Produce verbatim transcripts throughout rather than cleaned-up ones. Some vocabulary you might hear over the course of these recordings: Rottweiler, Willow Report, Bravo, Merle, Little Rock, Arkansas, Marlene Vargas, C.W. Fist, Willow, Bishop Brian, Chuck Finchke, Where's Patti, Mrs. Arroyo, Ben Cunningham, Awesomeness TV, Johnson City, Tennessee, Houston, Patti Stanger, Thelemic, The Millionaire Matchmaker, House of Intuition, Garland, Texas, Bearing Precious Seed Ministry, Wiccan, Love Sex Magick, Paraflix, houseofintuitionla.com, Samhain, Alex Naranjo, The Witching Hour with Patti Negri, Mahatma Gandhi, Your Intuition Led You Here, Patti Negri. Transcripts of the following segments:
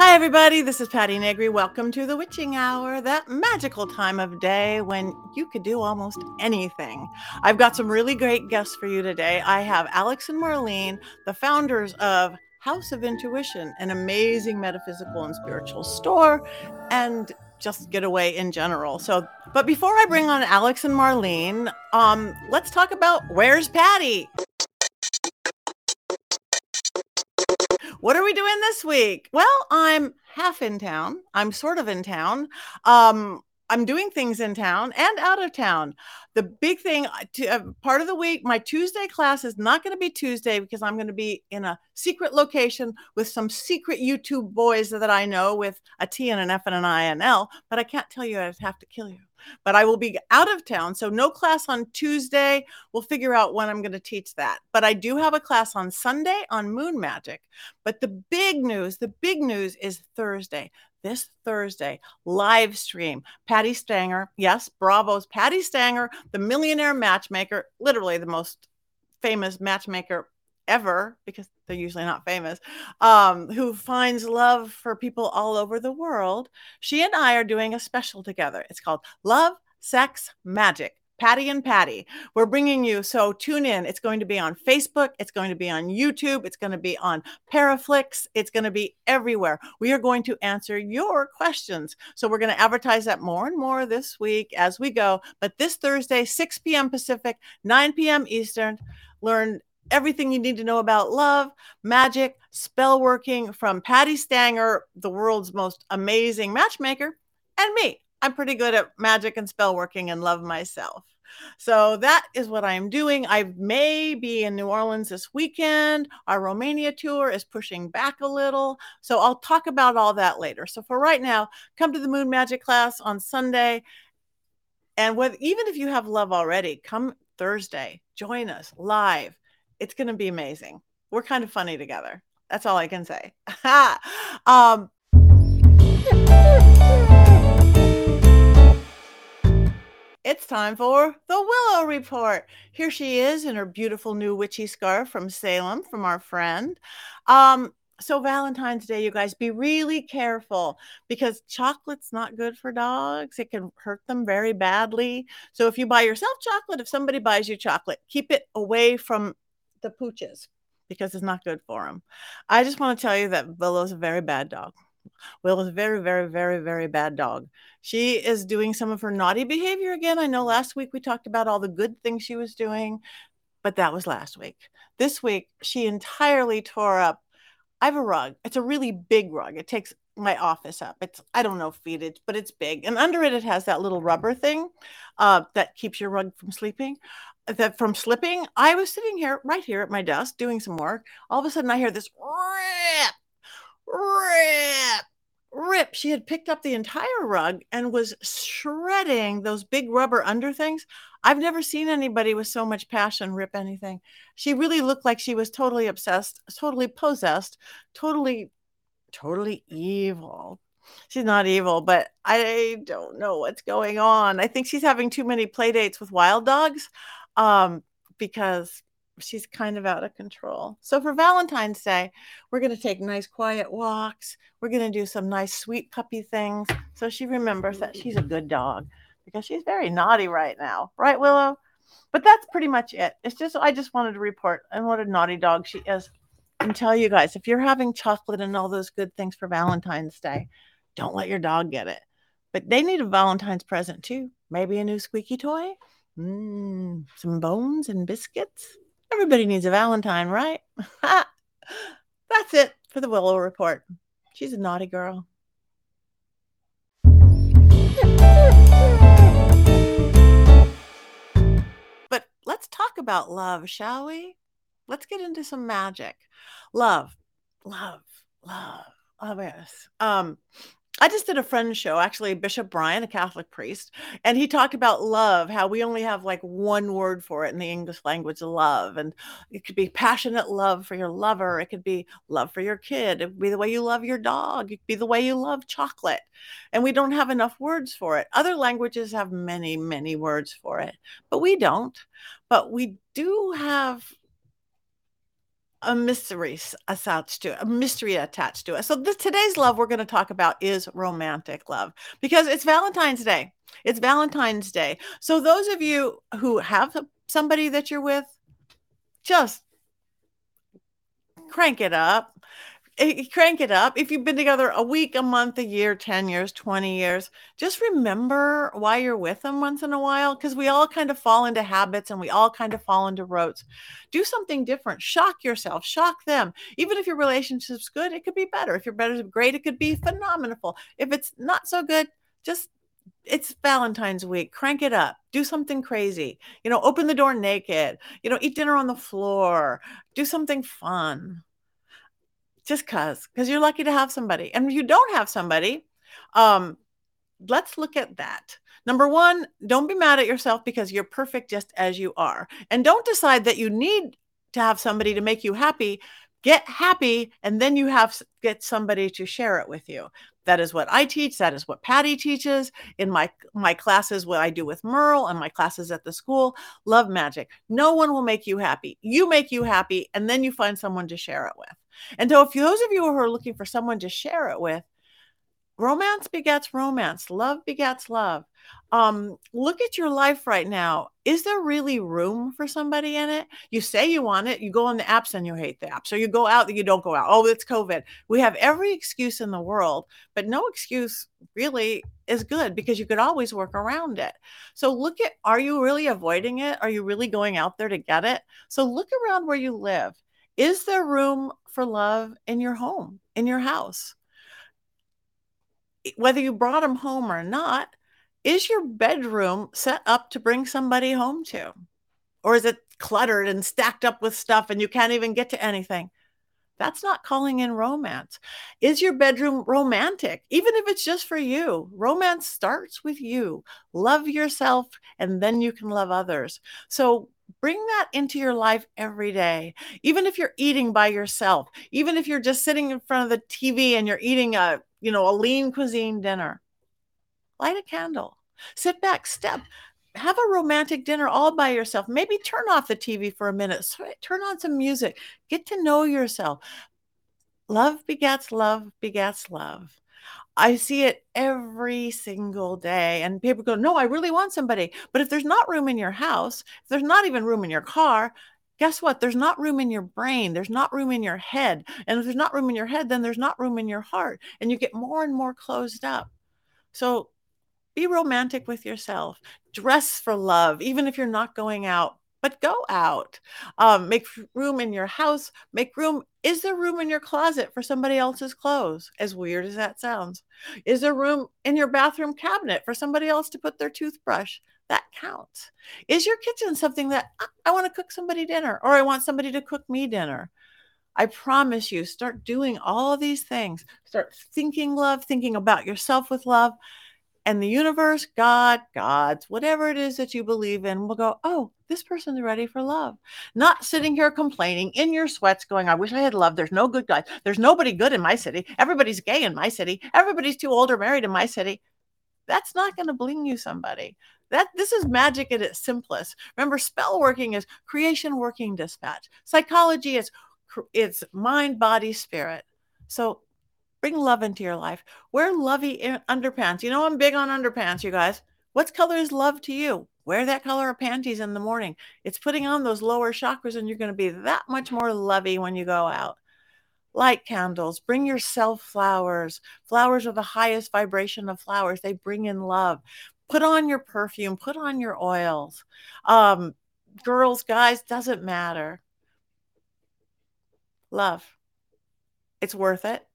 Hi everybody, this is Patti Negri. Welcome to The Witching Hour, that magical time of day when you could do almost anything. I've got some really great guests for you today. I have Alex and Marlene, the founders of House of Intuition, an amazing metaphysical and spiritual store, and just getaway in general. So, but before I bring on Alex and Marlene, um, let's talk about Where's Patti? What are we doing this week? Well, I'm half in town. I'm sort of in town. Um, I'm doing things in town and out of town. The big thing, to, uh, part of the week, my Tuesday class is not going to be Tuesday because I'm going to be in a secret location with some secret YouTube boys that I know with a T and an F and an I and an L, but I can't tell you. I'd have to kill you. But I will be out of town. So no class on Tuesday. We'll figure out when I'm going to teach that. But I do have a class on Sunday on moon magic. But the big news, the big news is Thursday. This Thursday, live stream, Patti Stanger. Yes, Bravo's Patti Stanger, the millionaire matchmaker, literally the most famous matchmaker ever, because they're usually not famous, um, who finds love for people all over the world. She and I are doing a special together. It's called Love Sex Magick, Patti and Patti. We're bringing you, so tune in. It's going to be on Facebook. It's going to be on YouTube. It's going to be on Paraflix. It's going to be everywhere. We are going to answer your questions. So we're going to advertise that more and more this week as we go. But this Thursday, six p.m. Pacific, nine p.m. Eastern, learn everything you need to know about love, magic, spell working from Patti Stanger, the world's most amazing matchmaker, and me. I'm pretty good at magic and spell working and love myself. So that is what I'm doing. I may be in New Orleans this weekend. Our Romania tour is pushing back a little. So I'll talk about all that later. So for right now, come to the Moon Magic class on Sunday. And with, even if you have love already, come Thursday, join us live. It's going to be amazing. We're kind of funny together. That's all I can say. um, It's time for the Willow Report. Here she is in her beautiful new witchy scarf from Salem, from our friend. Um, so Valentine's Day, you guys, be really careful because chocolate's not good for dogs. It can hurt them very badly. So if you buy yourself chocolate, if somebody buys you chocolate, keep it away from the pooches because it's not good for them. I just want to tell you that Willow's a very bad dog. Willow's a very, very, very, very bad dog. She is doing some of her naughty behavior again. I know last week we talked about all the good things she was doing, but that was last week. This week, she entirely tore up. I have a rug. It's a really big rug. It takes my office up. It's, I don't know feet, it's, but it's big. And under it, it has that little rubber thing uh, that keeps your rug from sleeping, that from slipping. I was sitting here, right here at my desk, doing some work. All of a sudden, I hear this rip. Rip, rip. She had picked up the entire rug and was shredding those big rubber under things. I've never seen anybody with so much passion rip anything. She really looked like she was totally obsessed, totally possessed, totally, totally evil. She's not evil, but I don't know what's going on. I think she's having too many play dates with wild dogs um, because she's kind of out of control. So for Valentine's Day, we're going to take nice quiet walks. We're going to do some nice sweet puppy things. So she remembers that she's a good dog because she's very naughty right now. Right, Willow? But that's pretty much it. It's just, I just wanted to report on what a naughty dog she is and tell you guys, if you're having chocolate and all those good things for Valentine's Day, don't let your dog get it. But they need a Valentine's present too. Maybe a new squeaky toy, mm, some bones and biscuits. Everybody needs a Valentine, right? That's it for the Willow Report. She's a naughty girl. But let's talk about love, shall we? Let's get into some magic. Love, love, love. Oh, yes. Um, I just did a friend show, actually, Bishop Brian, a Catholic priest, and he talked about love, how we only have like one word for it in the English language, love. And it could be passionate love for your lover. It could be love for your kid. It could be the way you love your dog. It could be the way you love chocolate. And we don't have enough words for it. Other languages have many, many words for it, but we don't. But we do have a mystery attached to it, a mystery attached to it. So this, today's love we're going to talk about is romantic love, because it's Valentine's Day. It's Valentine's Day. So those of you who have somebody that you're with, just crank it up. Crank it up. If you've been together a week, a month, a year, ten years, twenty years, just remember why you're with them once in a while, because we all kind of fall into habits and we all kind of fall into rotes. Do something different. Shock yourself. Shock them. Even if your relationship's good, it could be better. If your better, great, it could be phenomenal. If it's not so good, just it's Valentine's week. Crank it up. Do something crazy. You know, open the door naked. You know, eat dinner on the floor. Do something fun. Just cause, because you're lucky to have somebody. And if you don't have somebody, um, let's look at that. Number one, don't be mad at yourself, because you're perfect just as you are. And don't decide that you need to have somebody to make you happy. Get happy, and then you have get somebody to share it with you. That is what I teach. That is what Patti teaches in my, my classes, what I do with Merle and my classes at the school. Love Magick. No one will make you happy. You make you happy, and then you find someone to share it with. And so if those of you who are looking for someone to share it with, romance begets romance. Love begets love. Um, look at your life right now. Is there really room for somebody in it? You say you want it. You go on the apps and you hate the apps. So you go out, you don't go out. Oh, it's COVID. We have every excuse in the world, but no excuse really is good, because you could always work around it. So look at, are you really avoiding it? Are you really going out there to get it? So look around where you live. Is there room for love in your home, in your house? Whether you brought them home or not, is your bedroom set up to bring somebody home to? Or is it cluttered and stacked up with stuff and you can't even get to anything? That's not calling in romance. Is your bedroom romantic? Even if it's just for you, romance starts with you. Love yourself, and then you can love others. So bring that into your life every day. Even if you're eating by yourself, even if you're just sitting in front of the T V and you're eating a, you know, a lean cuisine dinner, light a candle, sit back, step, have a romantic dinner all by yourself. Maybe turn off the T V for a minute, turn on some music, get to know yourself. Love begets love begets love. I see it every single day, and people go, no, I really want somebody. But if there's not room in your house, if there's not even room in your car, guess what? There's not room in your brain. There's not room in your head. And if there's not room in your head, then there's not room in your heart. And you get more and more closed up. So be romantic with yourself. Dress for love, even if you're not going out. But go out, um, make room in your house, make room. Is there room in your closet for somebody else's clothes? As weird as that sounds. Is there room in your bathroom cabinet for somebody else to put their toothbrush? That counts. Is your kitchen something that I, I want to cook somebody dinner, or I want somebody to cook me dinner? I promise you, start doing all of these things. Start thinking love, thinking about yourself with love, and the universe, God, gods, whatever it is that you believe in will go, oh, this person's ready for love. Not sitting here complaining in your sweats going, I wish I had love. There's no good guys. There's nobody good in my city. Everybody's gay in my city. Everybody's too old or married in my city. That's not going to bring you somebody. That this is magic at its simplest. Remember, spell working is creation, working, dispatch. Psychology is it's mind, body, spirit. So bring love into your life. Wear lovey underpants. You know, I'm big on underpants, you guys. What color is love to you? Wear that color of panties in the morning. It's putting on those lower chakras, and you're going to be that much more lovey when you go out. Light candles. Bring yourself flowers. Flowers are the highest vibration of flowers. They bring in love. Put on your perfume. Put on your oils. Um, girls, guys, doesn't matter. Love. It's worth it.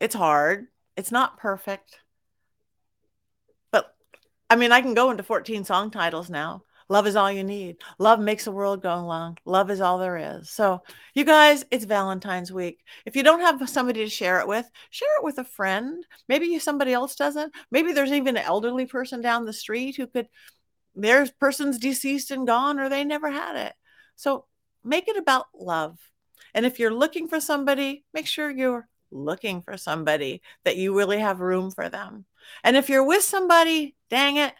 It's hard. It's not perfect. But I mean, I can go into fourteen song titles now. Love is all you need. Love makes the world go long. Love is all there is. So you guys, it's Valentine's week. If you don't have somebody to share it with, share it with a friend. Maybe somebody else doesn't. Maybe there's even an elderly person down the street who could, their person's deceased and gone, or they never had it. So make it about love. And if you're looking for somebody, make sure you're looking for somebody that you really have room for them. And if you're with somebody, dang it,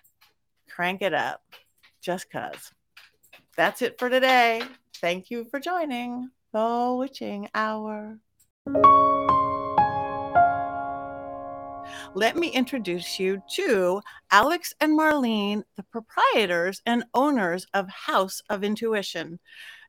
crank it up, just cause. That's it for today. Thank you for joining. The Witching Hour. Let me introduce you to Alex and Marlene, the proprietors and owners of House of Intuition.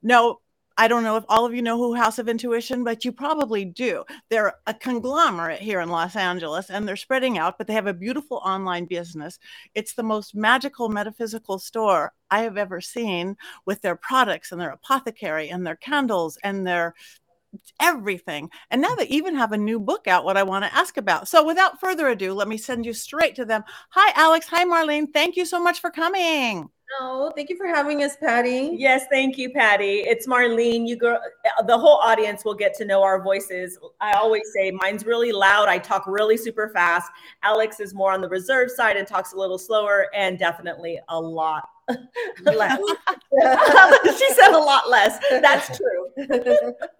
Now, I don't know if all of you know who House of Intuition, but you probably do. They're a conglomerate here in Los Angeles, and they're spreading out, but they have a beautiful online business. It's the most magical metaphysical store I have ever seen, with their products and their apothecary and their candles and their everything. And now they even have a new book out, what I want to ask about. So without further ado, let me send you straight to them. Hi, Alex. Hi, Marlene. Thank you so much for coming. Oh, thank you for having us, Patti. Yes, thank you, Patti. It's Marlene. You go, the whole audience will get to know our voices. I always say mine's really loud. I talk really super fast. Alex is more on the reserve side and talks a little slower, and definitely a lot less. She said a lot less. That's true.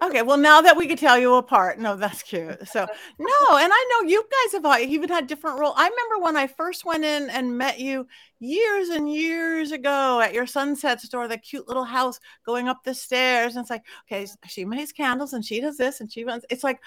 Okay, well, now that we can tell you apart. No, that's cute. So, no, and I know you guys have even had different roles. I remember when I first went in and met you years and years ago at your Sunset store, the cute little house going up the stairs. And it's like, okay, she makes candles and she does this and she runs. It's like,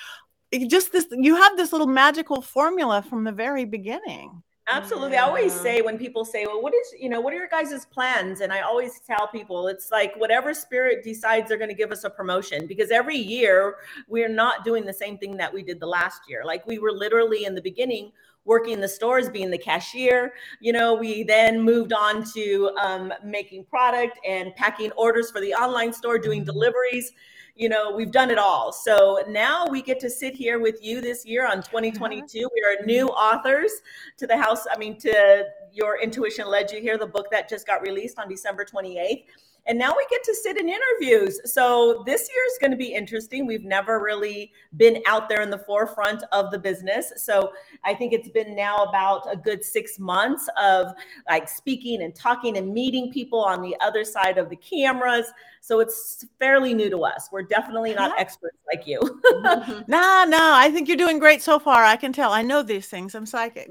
it just this, you have this little magical formula from the very beginning. Absolutely. Yeah. I always say when people say, well, what is, you know, what are your guys' plans? And I always tell people, it's like whatever spirit decides they're going to give us a promotion, because every year we're not doing the same thing that we did the last year. Like we were literally in the beginning working the stores, being the cashier. You know, we then moved on to um, making product and packing orders for the online store, doing deliveries. You know, we've done it all. So now we get to sit here with you this year on twenty twenty-two. We are new authors to the house. I mean, to Your Intuition Led You Here, the book that just got released on December twenty-eighth. And now we get to sit in interviews. So this year is going to be interesting. We've never really been out there in the forefront of the business. So I think it's been now about a good six months of like speaking and talking and meeting people on the other side of the cameras. So it's fairly new to us. We're definitely not experts like you. Mm-hmm. No, no, I think you're doing great so far. I can tell. I know these things. I'm psychic.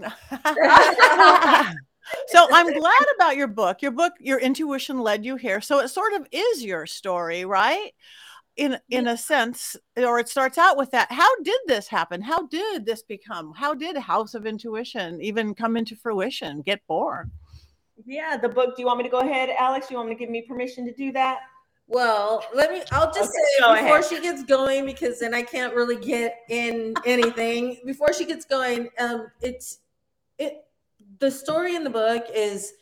So I'm glad about your book. Your book, Your Intuition Led You Here. So it sort of is your story, right? In in a sense, or it starts out with that. How did this happen? How did this become? How did House of Intuition even come into fruition, get born? Yeah, the book. Do you want me to go ahead, Alex? Do you want me to give me permission to do that? Well, let me, I'll just okay, say before ahead. she gets going, because then I can't really get in anything. Before she gets going, um, it's, it, the story in the book is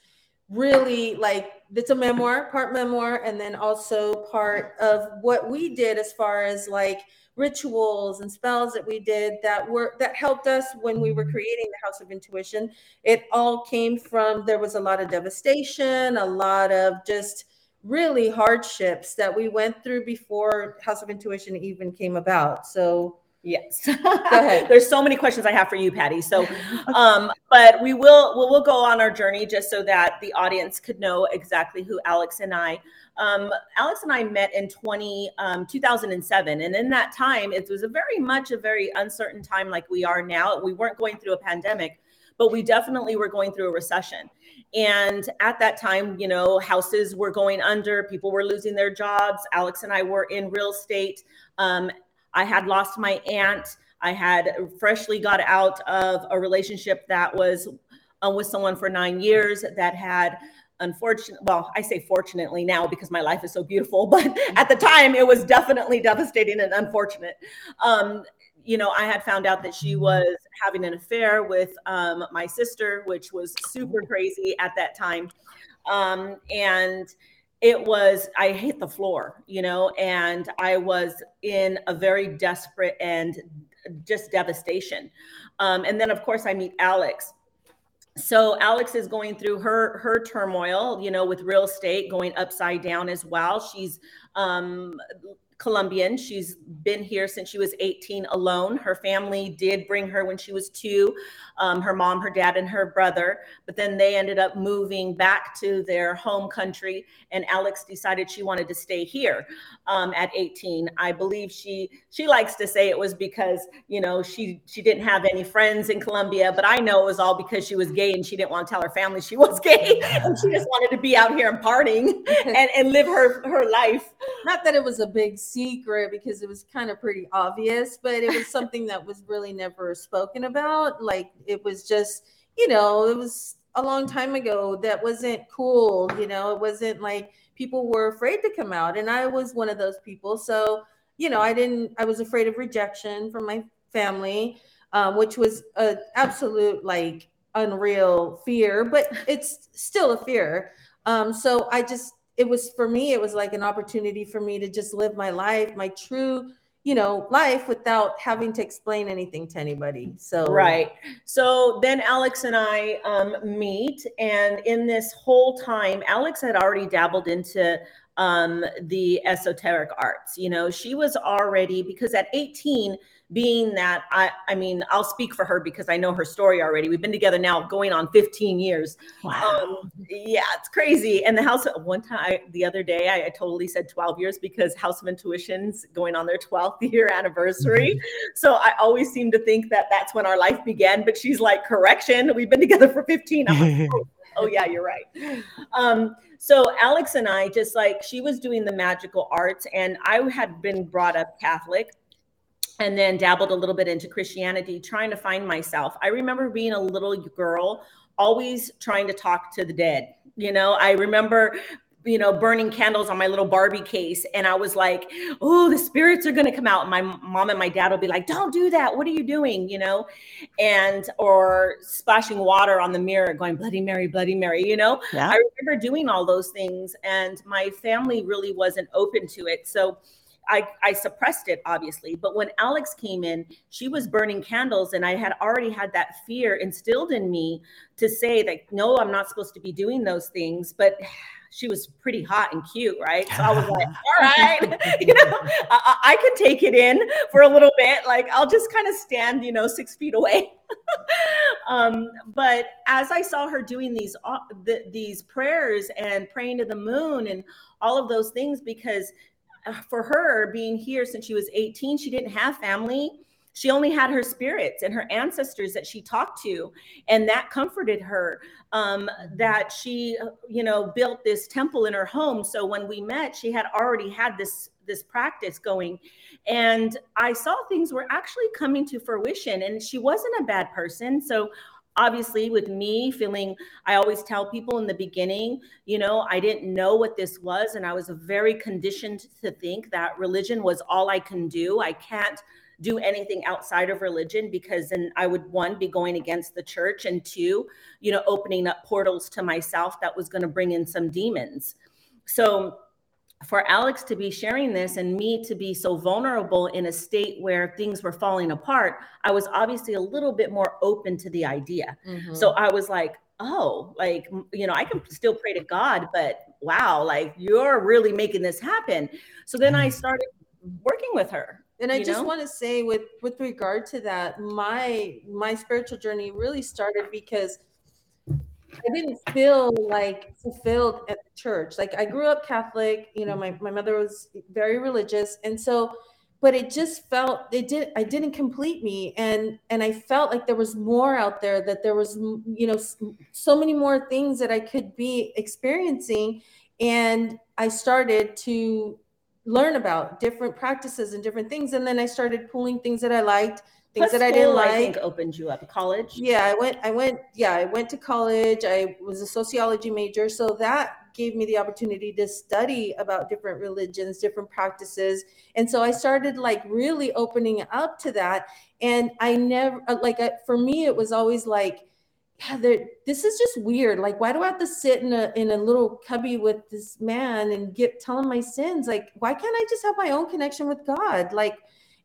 really like, it's a memoir, part memoir, and then also part of what we did as far as like rituals and spells that we did that were, that helped us when we were creating the House of Intuition. It all came from, there was a lot of devastation, a lot of just really hardships that we went through before House of Intuition even came about. So yes. Go ahead. There's so many questions I have for you, Patti. So, um, but we will, we'll, we'll go on our journey just so that the audience could know exactly who Alex and I, um, Alex and I met in twenty, um, two thousand seven. And in that time, it was a very much a very uncertain time like we are now. We weren't going through a pandemic, but we definitely were going through a recession. And at that time, you know, houses were going under, people were losing their jobs. Alex and I were in real estate, um, I had lost my aunt. I had freshly got out of a relationship that was uh, with someone for nine years that had unfortunate, well, I say fortunately now because my life is so beautiful, but at the time it was definitely devastating and unfortunate. Um, you know, I had found out that she was having an affair with um, my sister, which was super crazy at that time. Um, and It was, I hit the floor, you know, and I was in a very desperate and just devastation. Um, and then, of course, I meet Alex. So Alex is going through her her turmoil, you know, with real estate going upside down as well. She's um, Colombian. She's been here since she was eighteen alone. Her family did bring her when she was two, um, her mom, her dad, and her brother. But then they ended up moving back to their home country, and Alex decided she wanted to stay here um, at eighteen. I believe she she likes to say it was because, you know, she she didn't have any friends in Colombia, but I know it was all because she was gay and she didn't want to tell her family she was gay, and she just wanted to be out here and partying and, and live her, her life. Not that it was a big secret because it was kind of pretty obvious, but it was something that was really never spoken about. Like, it was just, you know, it was a long time ago. That wasn't cool. You know, it wasn't like people were afraid to come out. And I was one of those people. So, you know, I didn't, I was afraid of rejection from my family, um, which was an absolute, like, unreal fear, but it's still a fear. Um, so I just, it was, for me, it was like an opportunity for me to just live my life, my true, you know, life without having to explain anything to anybody. So, right. So then Alex and I um, meet, and in this whole time, Alex had already dabbled into um, the esoteric arts. You know, she was already, because at eighteen, being that, I, I mean, I'll speak for her because I know her story already. We've been together now going on fifteen years. Wow. Um, yeah, it's crazy. And the house, one time, the other day, I, I totally said twelve years because House of Intuition's going on their twelfth year anniversary. Mm-hmm. So I always seem to think that that's when our life began, but she's like, correction, we've been together for fifteen. I'm like, oh, oh yeah, you're right. Um, so Alex and I, just like, she was doing the magical arts, and I had been brought up Catholic, and then dabbled a little bit into Christianity, trying to find myself. I remember being a little girl, always trying to talk to the dead. You know, I remember, you know, burning candles on my little Barbie case. And I was like, oh, the spirits are going to come out. And my mom and my dad will be like, don't do that. What are you doing? You know, and or splashing water on the mirror going, Bloody Mary, Bloody Mary, you know, yeah. I remember doing all those things. And my family really wasn't open to it. So I, I suppressed it, obviously. But when Alex came in, she was burning candles, and I had already had that fear instilled in me to say that, no, I'm not supposed to be doing those things. But she was pretty hot and cute, right? So I was like, all right, you know, I, I can take it in for a little bit. Like, I'll just kind of stand, you know, six feet away. um, but as I saw her doing these, uh, th- these prayers and praying to the moon and all of those things, because for her being here since she was eighteen, she didn't have family. She only had her spirits and her ancestors that she talked to. And that comforted her, um, that she, you know, built this temple in her home. So when we met, she had already had this, this practice going. And I saw things were actually coming to fruition, and she wasn't a bad person. So obviously, with me feeling, I always tell people in the beginning, you know, I didn't know what this was. And I was very conditioned to think that religion was all I can do. I can't do anything outside of religion, because then I would, one, be going against the church, and two, you know, opening up portals to myself that was going to bring in some demons. So for Alex to be sharing this and me to be so vulnerable in a state where things were falling apart, I was obviously a little bit more open to the idea. Mm-hmm. So I was like, oh, like, you know, I can still pray to God, but wow, like, you're really making this happen. So then I started working with her. And I just know? want to say with, with regard to that, my, my spiritual journey really started because I didn't feel like fulfilled at the church. Like, I grew up Catholic, you know, my, my mother was very religious. And so, but it just felt, it did, I didn't complete me. And, and I felt like there was more out there, that there was, you know, so many more things that I could be experiencing. And I started to learn about different practices and different things. And then I started pulling things that I liked, things Plus that I didn't school, like. I think opened you up. College. Yeah, I went, I went, yeah, I went to college. I was a sociology major. So that gave me the opportunity to study about different religions, different practices. And so I started like really opening up to that. And I never, like, I, for me, it was always like, Heather, this is just weird. Like, why do I have to sit in a in a little cubby with this man and get tell him my sins? Like, why can't I just have my own connection with God? Like,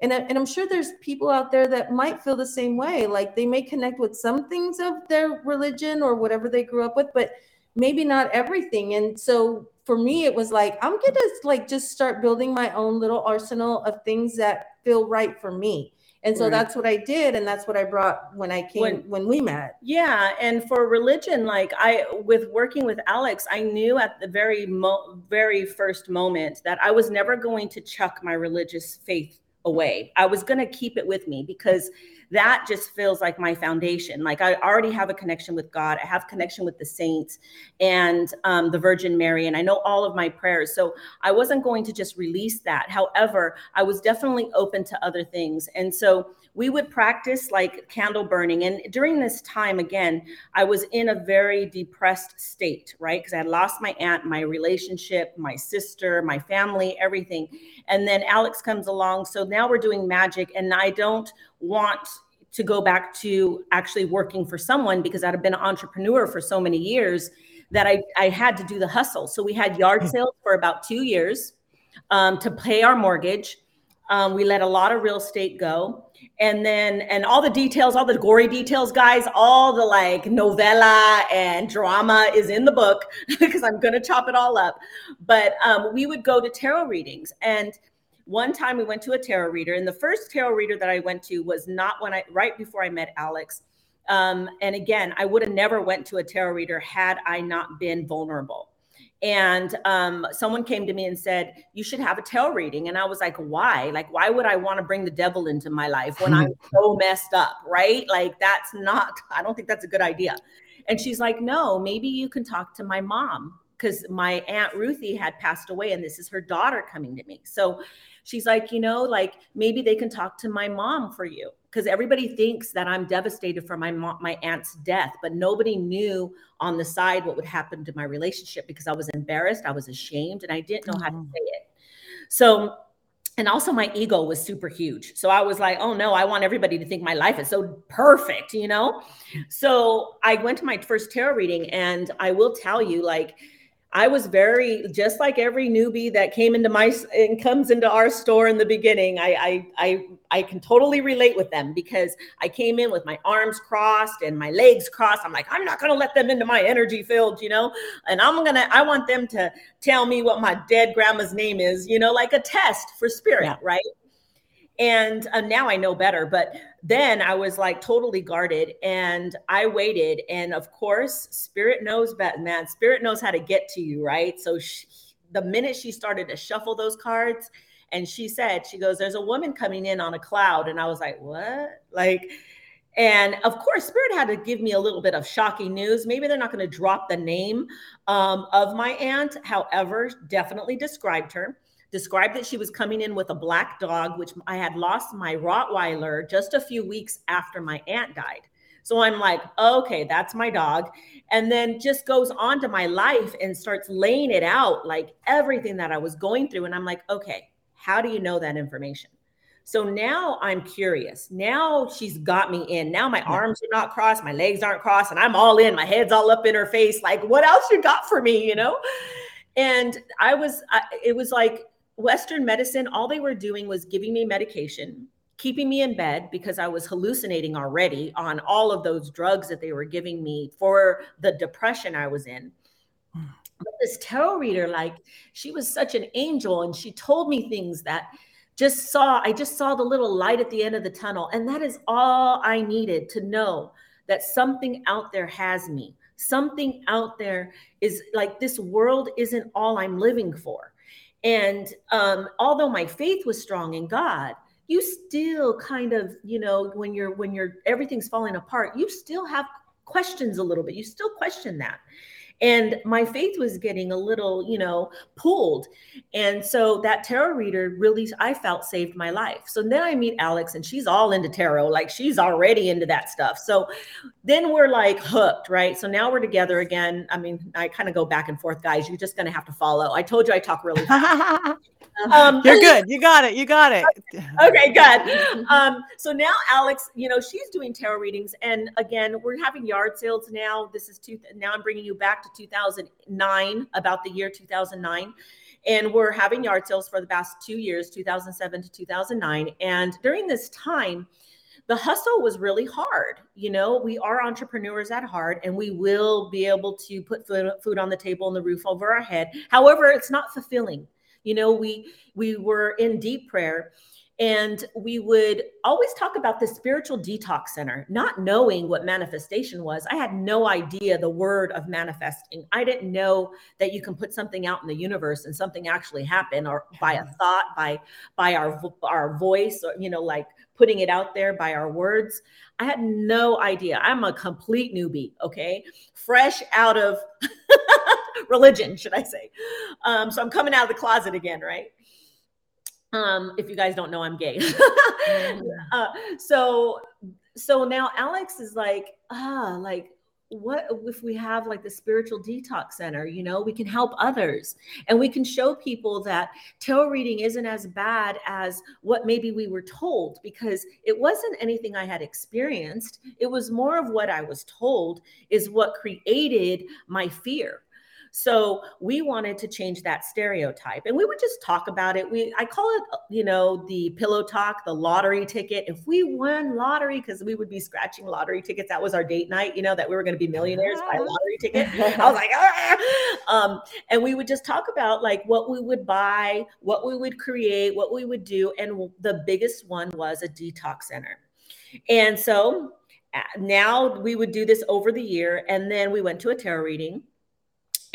And, I, and I'm sure there's people out there that might feel the same way. Like, they may connect with some things of their religion or whatever they grew up with, but maybe not everything. And so for me, it was like, I'm going to like just start building my own little arsenal of things that feel right for me. And so right. that's what I did. And that's what I brought when I came, when, when we met. Yeah. And for religion, like I, with working with Alex, I knew at the very, mo- very first moment that I was never going to chuck my religious faith away. I was going to keep it with me because that just feels like my foundation. Like I already have a connection with God. I have connection with the saints and um, the Virgin Mary, and I know all of my prayers. So I wasn't going to just release that. However, I was definitely open to other things. And so we would practice like candle burning. And during this time, again, I was in a very depressed state, right? Because I had lost my aunt, my relationship, my sister, my family, everything. And then Alex comes along. So now we're doing magic, and I don't want to go back to actually working for someone because I'd have been an entrepreneur for so many years that I, I had to do the hustle. So we had yard sales for about two years um, to pay our mortgage. Um, we let a lot of real estate go. And then, and all the details, all the gory details, guys, all the like novella and drama is in the book because I'm going to chop it all up. But um, we would go to tarot readings. And one time we went to a tarot reader, and the first tarot reader that I went to was not when I, right before I met Alex. Um, and again, I would have never went to a tarot reader had I not been vulnerable. And um, someone came to me and said, you should have a tarot reading. And I was like, why? Like, why would I want to bring the devil into my life when I'm so messed up, right? Like, that's not, I don't think that's a good idea. And she's like, no, maybe you can talk to my mom, because my Aunt Ruthie had passed away and this is her daughter coming to me. So she's like, you know, like maybe they can talk to my mom for you. Because everybody thinks that I'm devastated for my mom, my aunt's death, but nobody knew on the side what would happen to my relationship because I was embarrassed, I was ashamed, and I didn't know how to say it. So, and also my ego was super huge. So I was like, oh no, I want everybody to think my life is so perfect, you know? So I went to my first tarot reading, and I will tell you, like, I was very, just like every newbie that came into my and comes into our store in the beginning, I I I, I can totally relate with them because I came in with my arms crossed and my legs crossed. I'm like, I'm not going to let them into my energy field, you know, and I'm going to, I want them to tell me what my dead grandma's name is, you know, like a test for spirit, yeah. Right? And uh, now I know better, but then I was like totally guarded, and I waited. And of course, spirit knows, man, spirit knows how to get to you, right? So she, the minute she started to shuffle those cards, and she said, she goes, there's a woman coming in on a cloud. And I was like, what? Like, and of course, spirit had to give me a little bit of shocking news. Maybe they're not going to drop the name um, of my aunt. However, definitely described her. Described that she was coming in with a black dog, which I had lost my Rottweiler just a few weeks after my aunt died. So I'm like, okay, that's my dog. And then just goes on to my life and starts laying it out, like everything that I was going through. And I'm like, okay, how do you know that information? So now I'm curious. Now she's got me in. Now my arms are not crossed, my legs aren't crossed, and I'm all in. My head's all up in her face. Like, what else you got for me, you know? And I was, I, it was like, Western medicine, all they were doing was giving me medication, keeping me in bed because I was hallucinating already on all of those drugs that they were giving me for the depression I was in. But this tarot reader, like, she was such an angel, and she told me things that just saw, I just saw the little light at the end of the tunnel. And that is all I needed to know, that something out there has me. Something out there is like, this world isn't all I'm living for. And um, although my faith was strong in God, you still kind of, you know, when you're, when you're, everything's falling apart, you still have questions a little bit. You still question that. And my faith was getting a little, you know, pulled. And so that tarot reader really, I felt, saved my life. So then I meet Alex, and she's all into tarot. Like, she's already into that stuff. So then we're like hooked, right? So now we're together again. I mean, I kind of go back and forth, guys. You're just going to have to follow. I told you I talk really fast. Um, You're good. You got it. You got it. Okay, good. Um, so now Alex, you know, she's doing tarot readings. And again, we're having yard sales now. This is two, now I'm bringing you back to two thousand nine, about the year two thousand nine. And we're having yard sales for the past two years, two thousand seven to two thousand nine. And during this time, the hustle was really hard. You know, we are entrepreneurs at heart, and we will be able to put food, food on the table and the roof over our head. However, it's not fulfilling. You know, we we were in deep prayer, and we would always talk about the spiritual detox center, not knowing what manifestation was. I had no idea the word of manifesting. I didn't know that you can put something out in the universe and something actually happen, or by a thought, by by our our voice, or, you know, like putting it out there by our words. I had no idea. I'm a complete newbie, okay? Fresh out of religion, should I say. Um, so I'm coming out of the closet again, right? Um, if you guys don't know, I'm gay. uh, so, so now Alex is like, ah, like, what if we have like the spiritual detox center, you know, we can help others and we can show people that tarot reading isn't as bad as what maybe we were told, because it wasn't anything I had experienced. It was more of what I was told is what created my fear. So we wanted to change that stereotype, and we would just talk about it. We, I call it, you know, the pillow talk, the lottery ticket. If we won lottery, because we would be scratching lottery tickets. That was our date night, you know, that we were going to be millionaires by lottery ticket. I was like, ah! um, and we would just talk about like what we would buy, what we would create, what we would do. And the biggest one was a detox center. And so now we would do this over the year. And then we went to a tarot reading.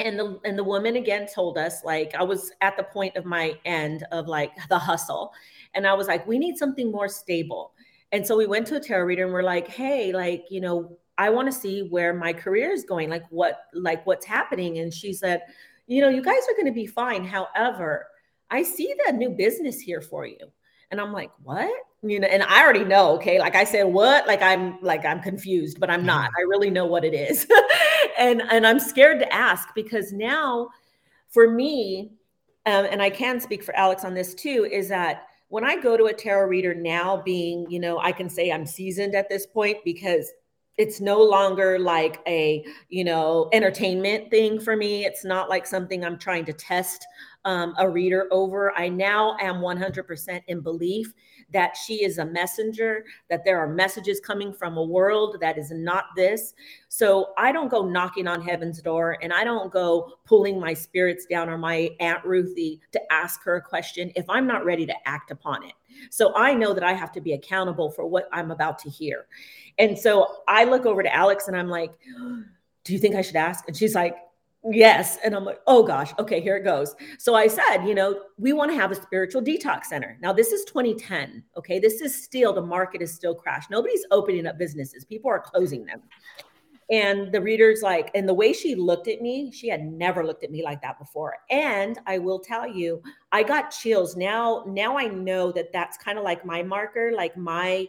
And the and the woman again told us, like, I was at the point of my end of like the hustle. And I was like, we need something more stable. And so we went to a tarot reader and we're like, hey, like, you know, I want to see where my career is going. Like what, like what's happening. And she said, you know, you guys are going to be fine. However, I see that new business here for you. And I'm like, what? You know, and I already know. Okay. Like I said, what? Like, I'm like, I'm confused, but I'm not, I really know what it is. and, and I'm scared to ask, because now for me, um, and I can speak for Alex on this too, is that when I go to a tarot reader now, being, you know, I can say I'm seasoned at this point, because it's no longer like a, you know, entertainment thing for me. It's not like something I'm trying to test um, a reader over. I now am one hundred percent in belief that she is a messenger, that there are messages coming from a world that is not this. So I don't go knocking on heaven's door, and I don't go pulling my spirits down or my Aunt Ruthie to ask her a question if I'm not ready to act upon it. So I know that I have to be accountable for what I'm about to hear. And so I look over to Alex and I'm like, do you think I should ask? And she's like, yes. And I'm like, oh gosh, okay, here it goes. So I said, you know, we want to have a spiritual detox center. Now this is twenty ten. Okay. This is still, the market is still crashed. Nobody's opening up businesses. People are closing them. And the reader's like, and the way she looked at me, she had never looked at me like that before. And I will tell you, I got chills. Now, now I know that that's kind of like my marker, like my,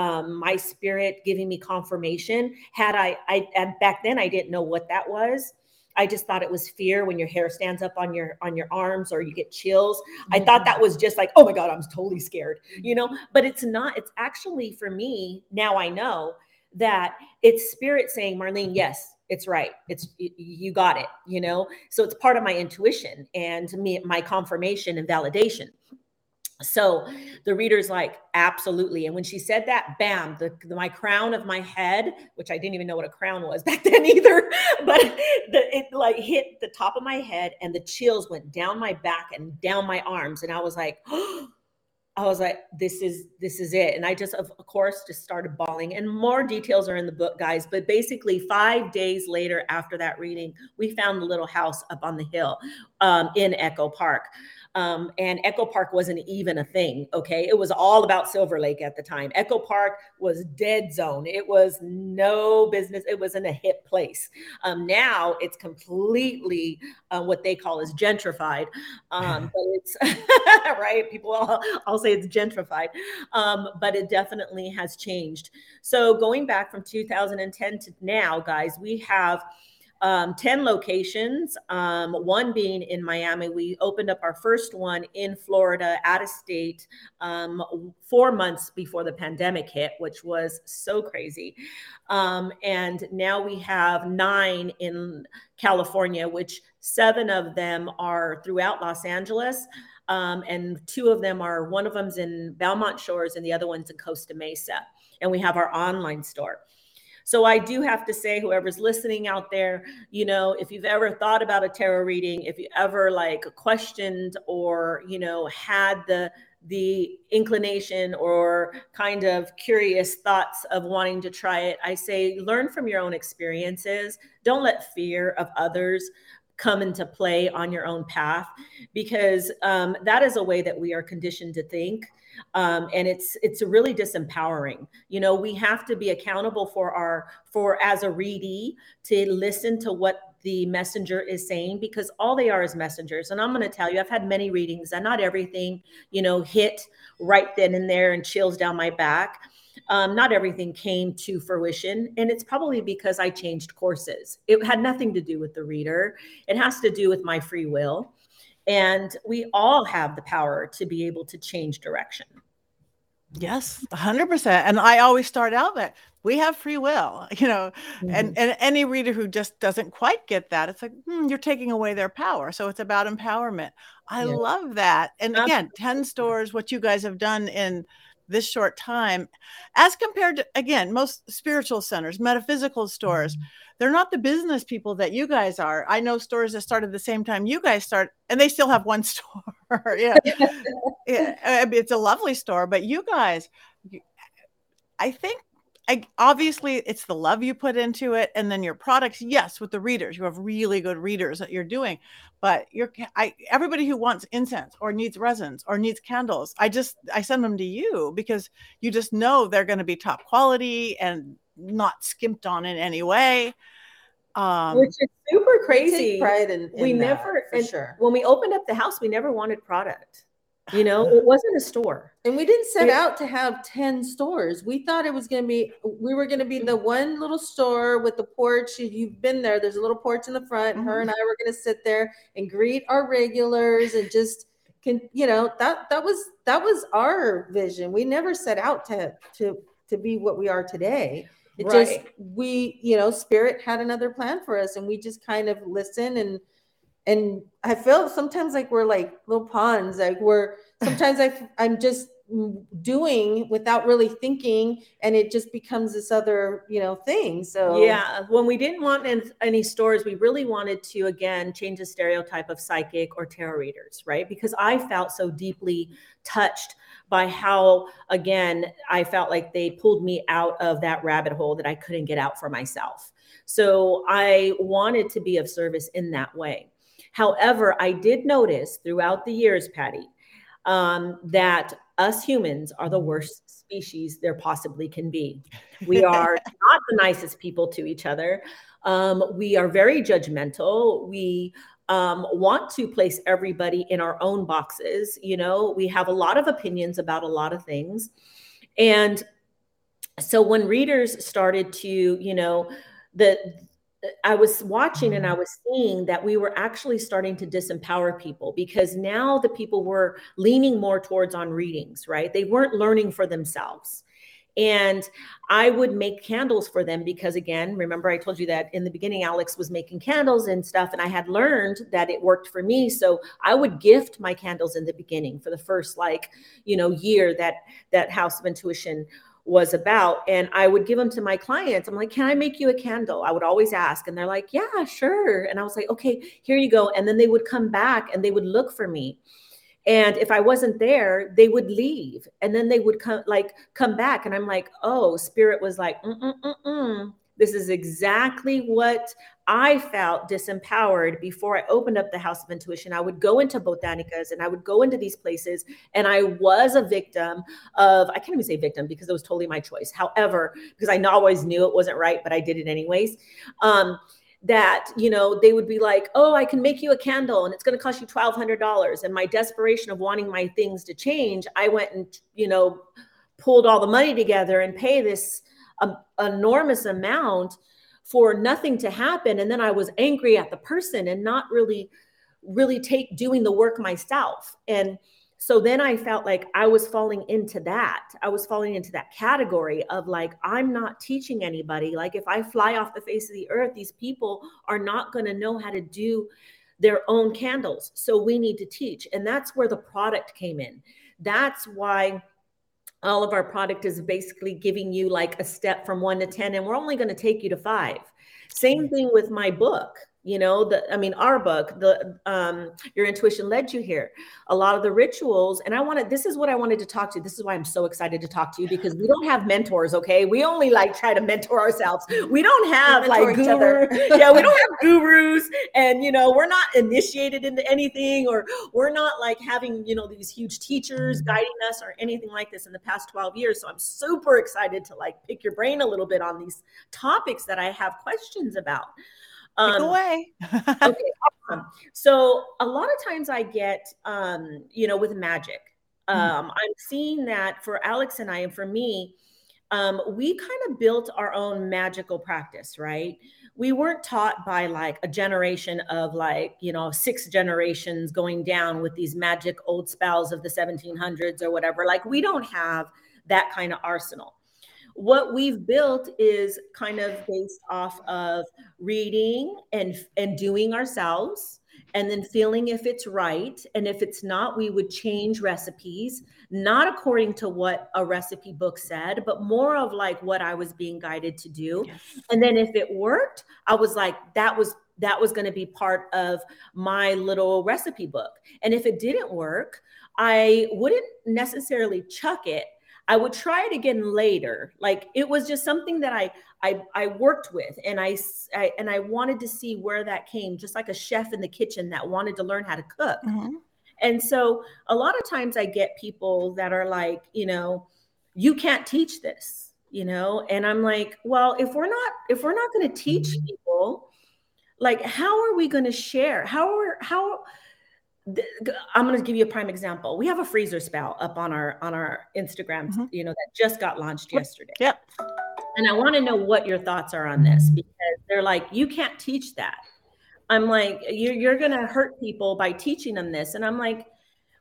Um, my spirit giving me confirmation. Had I, I, and back then I didn't know what that was. I just thought it was fear when your hair stands up on your, on your arms or you get chills. Mm-hmm. I thought that was just like, oh my God, I'm totally scared, you know, but it's not, it's actually for me. Now I know that it's spirit saying, Marlene, yes, it's right. It's, you got it, you know? So it's part of my intuition and me, my confirmation and validation. So the reader's like, absolutely. And when she said that, bam, the, the, my crown of my head, which I didn't even know what a crown was back then either, but the, it like hit the top of my head and the chills went down my back and down my arms. And I was like, oh, I was like, this is, this is it. And I just, of course, just started bawling, and more details are in the book, guys. But basically five days later, after that reading, we found the little house up on the hill um, in Echo Park. Um, and Echo Park wasn't even a thing. Okay. It was all about Silver Lake at the time. Echo Park was dead zone. It was no business. It wasn't a hip place. Um, now it's completely uh, what they call is gentrified. Um, but it's right. People all, all say it's gentrified. Um, but it definitely has changed. So going back from two thousand ten to now, guys, we have Um, ten locations, um, one being in Miami. We opened up our first one in Florida, out of state, um, four months before the pandemic hit, which was so crazy. Um, and now we have nine in California, which seven of them are throughout Los Angeles. Um, and two of them are, one of them's in Belmont Shores and the other one's in Costa Mesa. And we have our online store. So I do have to say, whoever's listening out there, you know, if you've ever thought about a tarot reading, if you ever like questioned or, you know, had the the inclination or kind of curious thoughts of wanting to try it, I say learn from your own experiences. Don't let fear of others come into play on your own path, because um, that is a way that we are conditioned to think. Um, and it's, it's really disempowering. You know, we have to be accountable for our, for as a readee to listen to what the messenger is saying, because all they are is messengers. And I'm going to tell you, I've had many readings and not everything, you know, hit right then and there and chills down my back. Um, not everything came to fruition. And it's probably because I changed courses. It had nothing to do with the reader. It has to do with my free will. And we all have the power to be able to change direction. Yes, one hundred percent. And I always start out that we have free will, you know, mm-hmm. and, and any reader who just doesn't quite get that, it's like, hmm, you're taking away their power. So it's about empowerment. I yes. love that. And again, ten stores, what you guys have done in this short time, as compared to, again, most spiritual centers, metaphysical stores, mm-hmm. they're not the business people that you guys are. I know stores that started the same time you guys start, and they still have one store. yeah. yeah, it's a lovely store, but you guys, I think, I, obviously it's the love you put into it, and then your products. Yes, with the readers, you have really good readers that you're doing, but you're I, everybody who wants incense or needs resins or needs candles, I just I send them to you because you just know they're going to be top quality and not skimped on in any way. Um, Which is super crazy. Pride in, in we that, never, for and sure. When we opened up the house, we never wanted product. You know, it wasn't a store, and we didn't set it, out to have ten stores. We thought it was going to be, we were going to be the one little store with the porch. You've been there. There's a little porch in the front. Mm-hmm. Her and I were going to sit there and greet our regulars and just can, you know, that, that was, that was our vision. We never set out to, to, to be what we are today. It right. just, we, you know, Spirit had another plan for us, and we just kind of listened. And, and I feel sometimes like we're like little pawns, like we're sometimes I, I'm just doing without really thinking, and it just becomes this other, you know, thing. So yeah, when we didn't want any stores, we really wanted to, again, change the stereotype of psychic or tarot readers, right? Because I felt so deeply touched by how, again, I felt like they pulled me out of that rabbit hole that I couldn't get out for myself. So I wanted to be of service in that way. However, I did notice throughout the years, Patti, um, that us humans are the worst species there possibly can be. We are not the nicest people to each other. Um, we are very judgmental. We um, want to place everybody in our own boxes. You know, we have a lot of opinions about a lot of things. And so when readers started to, you know, the I was watching and I was seeing that we were actually starting to disempower people, because now the people were leaning more towards on readings, right? They weren't learning for themselves. And I would make candles for them because, again, remember I told you that in the beginning, Alex was making candles and stuff, and I had learned that it worked for me. So I would gift my candles in the beginning for the first, like, you know, year that that House of Intuition was about. And I would give them to my clients. I'm like, can I make you a candle? I would always ask. And they're like, yeah, sure. And I was like, okay, here you go. And then they would come back and they would look for me. And if I wasn't there, they would leave. And then they would come, like, come back. And I'm like, oh, Spirit was like, mm-mm-mm-mm. This is exactly what I felt disempowered before I opened up the House of Intuition. I would go into botanicas and I would go into these places, and I was a victim of, I can't even say victim because it was totally my choice. However, because I always knew it wasn't right, but I did it anyways. Um, that, you know, they would be like, oh, I can make you a candle and it's going to cost you twelve hundred dollars. And my desperation of wanting my things to change, I went and, you know, pulled all the money together and pay this um, enormous amount for nothing to happen. And then I was angry at the person and not really, really take doing the work myself. And so then I felt like I was falling into that. I was falling into that category of, like, I'm not teaching anybody. Like, if I fly off the face of the earth, these people are not going to know how to do their own candles. So we need to teach. And that's where the product came in. That's why all of our product is basically giving you like a step from one to ten, and we're only going to take you to five. Same thing with my book. You know, the, I mean, our book, the um, Your Intuition Led You Here. A lot of the rituals, and I wanted, this is what I wanted to talk to you. This is why I'm so excited to talk to you, because we don't have mentors, okay? We only like try to mentor ourselves. We don't have like each other. Yeah, we don't have gurus, and you know, we're not initiated into anything, or we're not like having, you know, these huge teachers guiding us or anything like this in the past twelve years. So I'm super excited to like pick your brain a little bit on these topics that I have questions about. Take um, away. Okay, awesome. So a lot of times I get, um, you know, with magic, um, mm-hmm. I'm seeing that for Alex and I, and for me, um, we kind of built our own magical practice, right? We weren't taught by like a generation of like, you know, six generations going down with these magic old spells of the seventeen hundreds or whatever. Like we don't have that kind of arsenal. What we've built is kind of based off of reading and and doing ourselves, and then feeling if it's right. And if it's not, we would change recipes, not according to what a recipe book said, but more of like what I was being guided to do. Yes. And then if it worked, I was like, that was that was going to be part of my little recipe book. And if it didn't work, I wouldn't necessarily chuck it. I would try it again later. Like it was just something that I I, I worked with, and I, I and I wanted to see where that came, just like a chef in the kitchen that wanted to learn how to cook. Mm-hmm. And so a lot of times I get people that are like, you know, you can't teach this, you know, and I'm like, well, if we're not if we're not going to teach people, like how are we going to share? How are how I'm going to give you a prime example. We have a freezer spell up on our on our Instagram, mm-hmm. you know, that just got launched yesterday. Yep. And I want to know what your thoughts are on this, because they're like, you can't teach that. I'm like, you're, you're going to hurt people by teaching them this. And I'm like,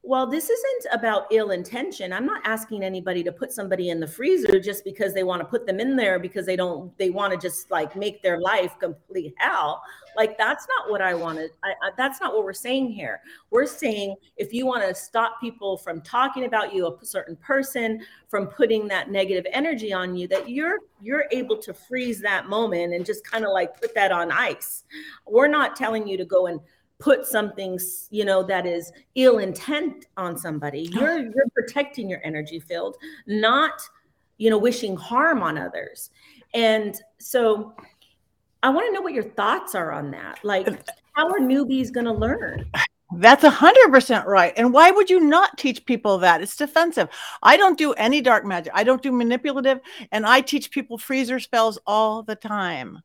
well, this isn't about ill intention. I'm not asking anybody to put somebody in the freezer just because they want to put them in there because they don't, they want to just like make their life complete hell. Like, that's not what I wanted. I, I, that's not what we're saying here. We're saying if you want to stop people from talking about you, a certain person, from putting that negative energy on you, that you're, you're able to freeze that moment and just kind of like put that on ice. We're not telling you to go and put something, you know, that is ill intent on somebody. You're you're protecting your energy field, not, you know, wishing harm on others. And so I want to know what your thoughts are on that. Like, how are newbies going to learn? That's one hundred percent right. And why would you not teach people that? It's defensive. I don't do any dark magic. I don't do manipulative. And I teach people freezer spells all the time.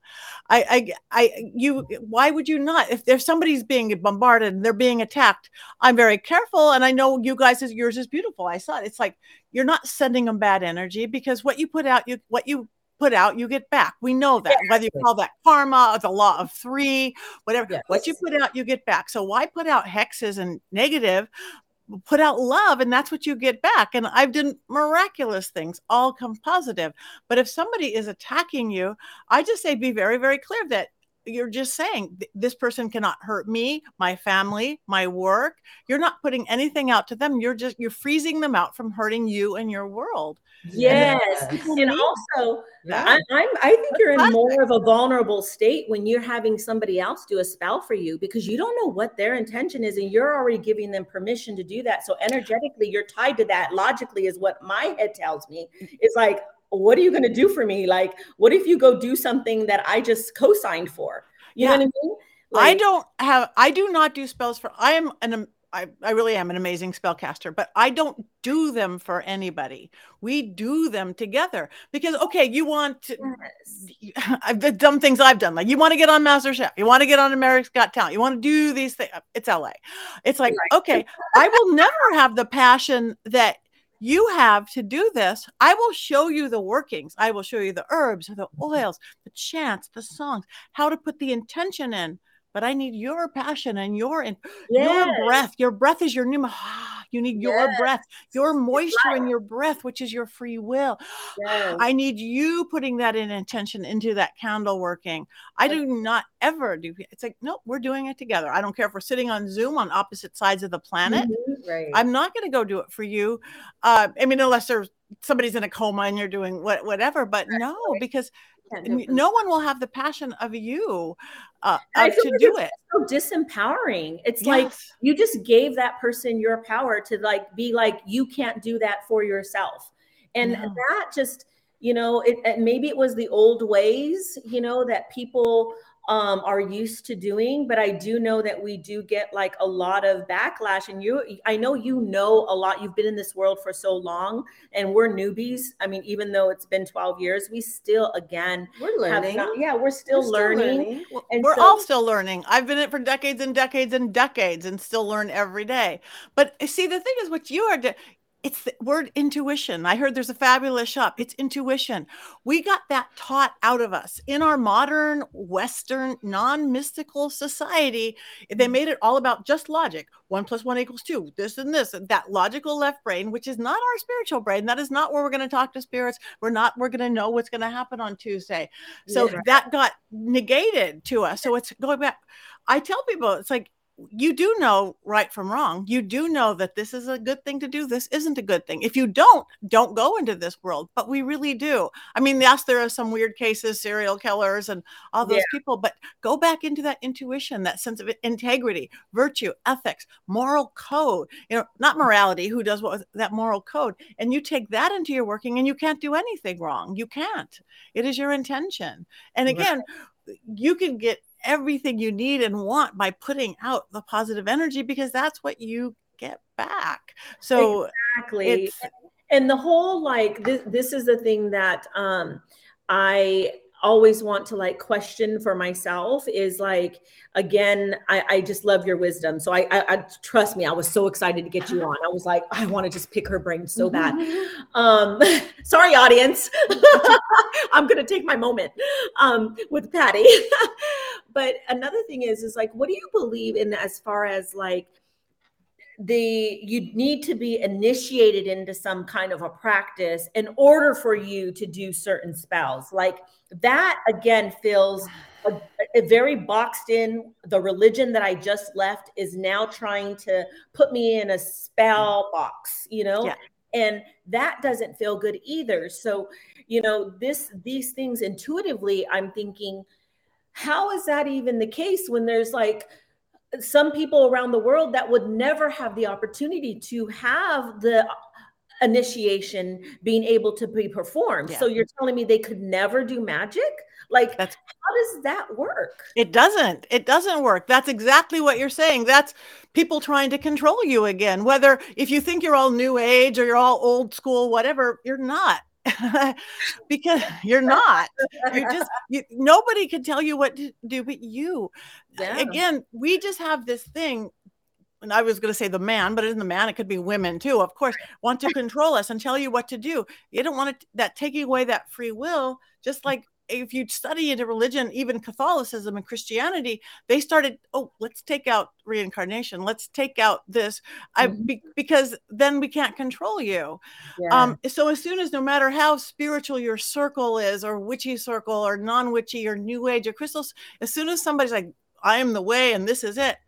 I, I, I, you, why would you not? If there's somebody's being bombarded and they're being attacked, I'm very careful. And I know you guys, yours is beautiful. I saw it. It's like, you're not sending them bad energy, because what you put out, you, what you put out, you get back. We know that, yes. Whether you call that karma or the law of three, whatever, yes. What you put out, you get back. So why put out hexes and negative? Put out love, and that's what you get back. And I've done miraculous things, all come positive. But if somebody is attacking you, I just say, be very, very clear that you're just saying, this person cannot hurt me, my family, my work. You're not putting anything out to them. You're just, you're freezing them out from hurting you and your world. Yes. And, and also yeah. I, I'm, I think that's you're in classic. More of a vulnerable state when you're having somebody else do a spell for you, because you don't know what their intention is. And you're already giving them permission to do that. So energetically, you're tied to that. Logically is what my head tells me. It's like, what are you going to do for me? Like, what if you go do something that I just co-signed for? You yeah. know what I mean? Like, I don't have, I do not do spells for, I am an, I, I really am an amazing spellcaster, but I don't do them for anybody. We do them together because, okay, you want to, yes. the dumb things I've done. Like you want to get on MasterChef, you want to get on America's Got Talent, you want to do these things. It's L A. It's like, right. Okay, I will never have the passion that you have to do this. I will show you the workings. I will show you the herbs, the oils, the chants, the songs, how to put the intention in. But I need your passion and your in- yes. your breath. Your breath is your pneuma. You need your yes. breath, your moisture right. in your breath, which is your free will. Yes. I need you putting that in intention into that candle working. I do not ever do. It's like, no, we're doing it together. I don't care if we're sitting on Zoom on opposite sides of the planet. Mm-hmm. Right. I'm not going to go do it for you. Uh, I mean, unless there's somebody's in a coma and you're doing what, whatever, but no, because no one will have the passion of you uh, of to do it. It's so disempowering. It's yes. like you just gave that person your power to like be like, you can't do that for yourself. And no. that just, you know, it, it, maybe it was the old ways, you know, that people um, are used to doing. But I do know that we do get like a lot of backlash. And you, I know you know a lot. You've been in this world for so long, and we're newbies. I mean, even though it's been twelve years, we still, again, we're learning. Not, yeah, we're still we're learning. Still learning. Well, and we're so, all still learning. I've been in it for decades and decades and decades, and still learn every day. But see, the thing is, what you are doing. It's the word intuition. I heard there's a fabulous shop. It's intuition. We got that taught out of us in our modern, Western, non-mystical society. They made it all about just logic. One plus one equals two, this and this, and that logical left brain, which is not our spiritual brain. That is not where we're going to talk to spirits. We're not, we're going to know what's going to happen on Tuesday. So yeah. that got negated to us. So it's going back. I tell people, it's like, you do know right from wrong. You do know that this is a good thing to do. This isn't a good thing. If you don't, don't go into this world, but we really do. I mean, yes, there are some weird cases, serial killers and all those yeah. people, but go back into that intuition, that sense of integrity, virtue, ethics, moral code, you know, not morality, who does what, that moral code. And you take that into your working and you can't do anything wrong. You can't. It is your intention. And again, right. you can get everything you need and want by putting out the positive energy, because that's what you get back. So exactly. It's- and the whole, like, this, this is the thing that um, I always want to like question for myself is like, again, I, I just love your wisdom. So I, I, I, trust me, I was so excited to get you on. I was like, I want to just pick her brain so bad. Um, sorry, audience. I'm going to take my moment um, with Patti. But another thing is, is like, what do you believe in as far as like the, you need to be initiated into some kind of a practice in order for you to do certain spells? Like that again feels a, a very boxed in. The religion that I just left is now trying to put me in a spell box, you know, yeah. and that doesn't feel good either. So, you know, this, these things intuitively, I'm thinking, how is that even the case when there's like some people around the world that would never have the opportunity to have the initiation being able to be performed? Yeah. So you're telling me they could never do magic? Like, that's, how does that work? It doesn't. It doesn't work. That's exactly what you're saying. That's people trying to control you again. Whether if you think you're all new age or you're all old school, whatever, you're not. Because you're not, you're just, you, nobody can tell you what to do, but you, yeah. again, we just have this thing. And I was going to say the man, but it isn't the man. It could be women too. Of course, want to control us and tell you what to do. You don't want to, that taking away that free will, just like, if you study into religion, even Catholicism and Christianity, they started, oh, let's take out reincarnation. Let's take out this I, be, because then we can't control you. Yeah. Um, so as soon as, no matter how spiritual your circle is, or witchy circle or non-witchy or new age or crystals, as soon as somebody's like, I am the way and this is it,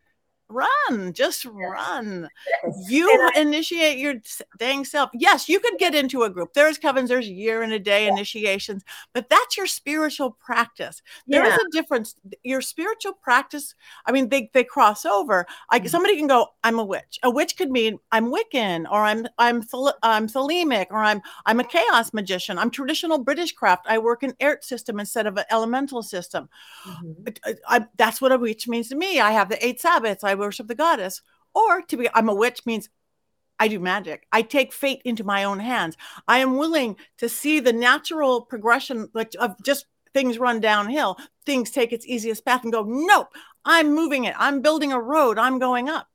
run, just yes. run. Yes. You I, initiate your dang self. Yes, you could get into a group. There's covens, there's year and a day yeah. initiations, but that's your spiritual practice. There yeah. is a difference. Your spiritual practice, I mean, they they cross over. Like mm-hmm. somebody can go, I'm a witch. A witch could mean I'm Wiccan, or I'm I'm Thel- I'm Thelemic, or I'm I'm a chaos magician. I'm traditional British craft. I work an Ert system instead of an elemental system. Mm-hmm. I, I, that's what a witch means to me. I have the eight Sabbaths. I worship the goddess. Or to be, I'm a witch means I do magic. I take fate into my own hands. I am willing to see the natural progression of just things run downhill. Things take its easiest path and go, nope, I'm moving it. I'm building a road. I'm going up.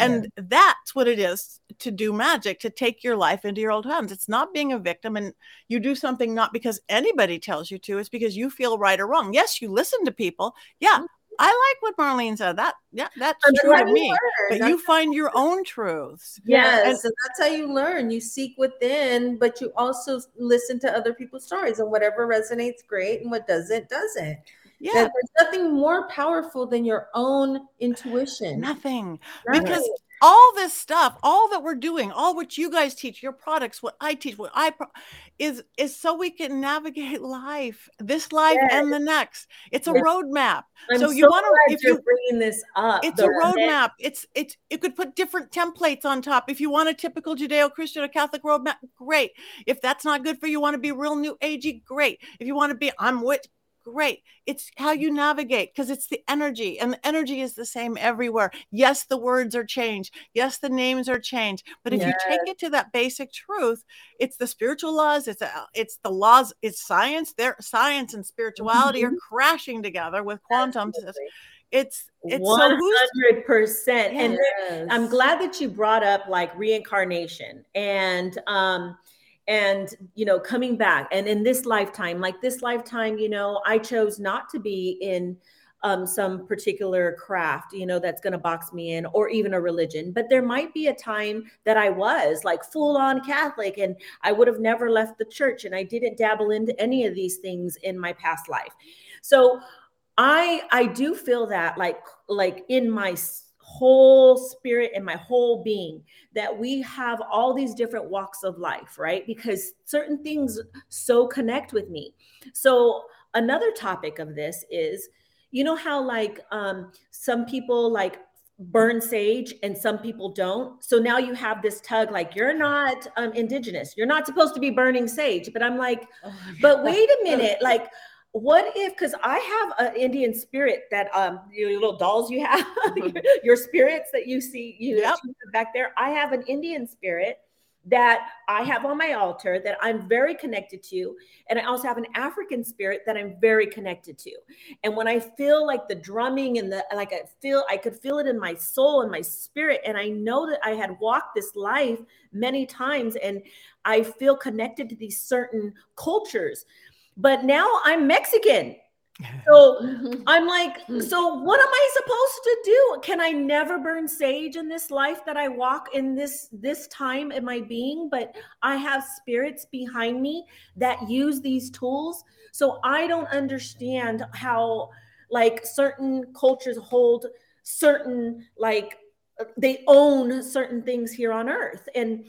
And yeah. that's what it is to do magic, to take your life into your own hands. It's not being a victim. And you do something not because anybody tells you to. It's because you feel right or wrong. Yes, you listen to people. Yeah. Mm-hmm. I like what Marlene said. That yeah, that's and true to me. Learn. But that's you find your own truths. Yes, and, and that's how you learn. You seek within, but you also listen to other people's stories, and whatever resonates, great, and what doesn't, doesn't. Yeah, that there's nothing more powerful than your own intuition. Nothing, right. Because all this stuff, all that we're doing, all what you guys teach, your products, what I teach, what I pro- is, is so we can navigate life, this life yes. and the next. It's a yes. roadmap. I'm so you so want to, if you're you, bringing this up, it's a roadmap. It's, it's, it could put different templates on top. If you want a typical Judeo-Christian or Catholic roadmap, great. If that's not good for you, want to be real new agey, great. If you want to be, I'm with, great. It's how you navigate, because it's the energy, and the energy is the same everywhere. Yes, the words are changed. Yes, the names are changed. But if yes. you take it to that basic truth, it's the spiritual laws. It's a, it's the laws. It's science. Their science and spirituality mm-hmm. are crashing together with quantum. Absolutely. It's it's one hundred percent. So yes. And there, I'm glad that you brought up like reincarnation and um And, you know, coming back and in this lifetime, like this lifetime, you know, I chose not to be in um, some particular craft, you know, that's going to box me in, or even a religion. But there might be a time that I was like full on Catholic and I would have never left the church. And I didn't dabble into any of these things in my past life. So I I do feel that like like in my whole spirit and my whole being, that we have all these different walks of life, right? Because certain things so connect with me. So another topic of this is, you know how like um, some people like burn sage and some people don't. So now you have this tug, like you're not um, indigenous. You're not supposed to be burning sage. But I'm like, oh, but wait a minute, like, what if, because I have an Indian spirit that um your little dolls you have, your, your spirits that you see, you know, yep. back there. I have an Indian spirit that I have on my altar that I'm very connected to. And I also have an African spirit that I'm very connected to. And when I feel like the drumming and the, like I feel, I could feel it in my soul and my spirit. And I know that I had walked this life many times and I feel connected to these certain cultures. But now I'm Mexican. So I'm like, so what am I supposed to do? Can I never burn sage in this life that I walk in this, this time in my being? But I have spirits behind me that use these tools. So I don't understand how like certain cultures hold certain, like they own certain things here on earth. And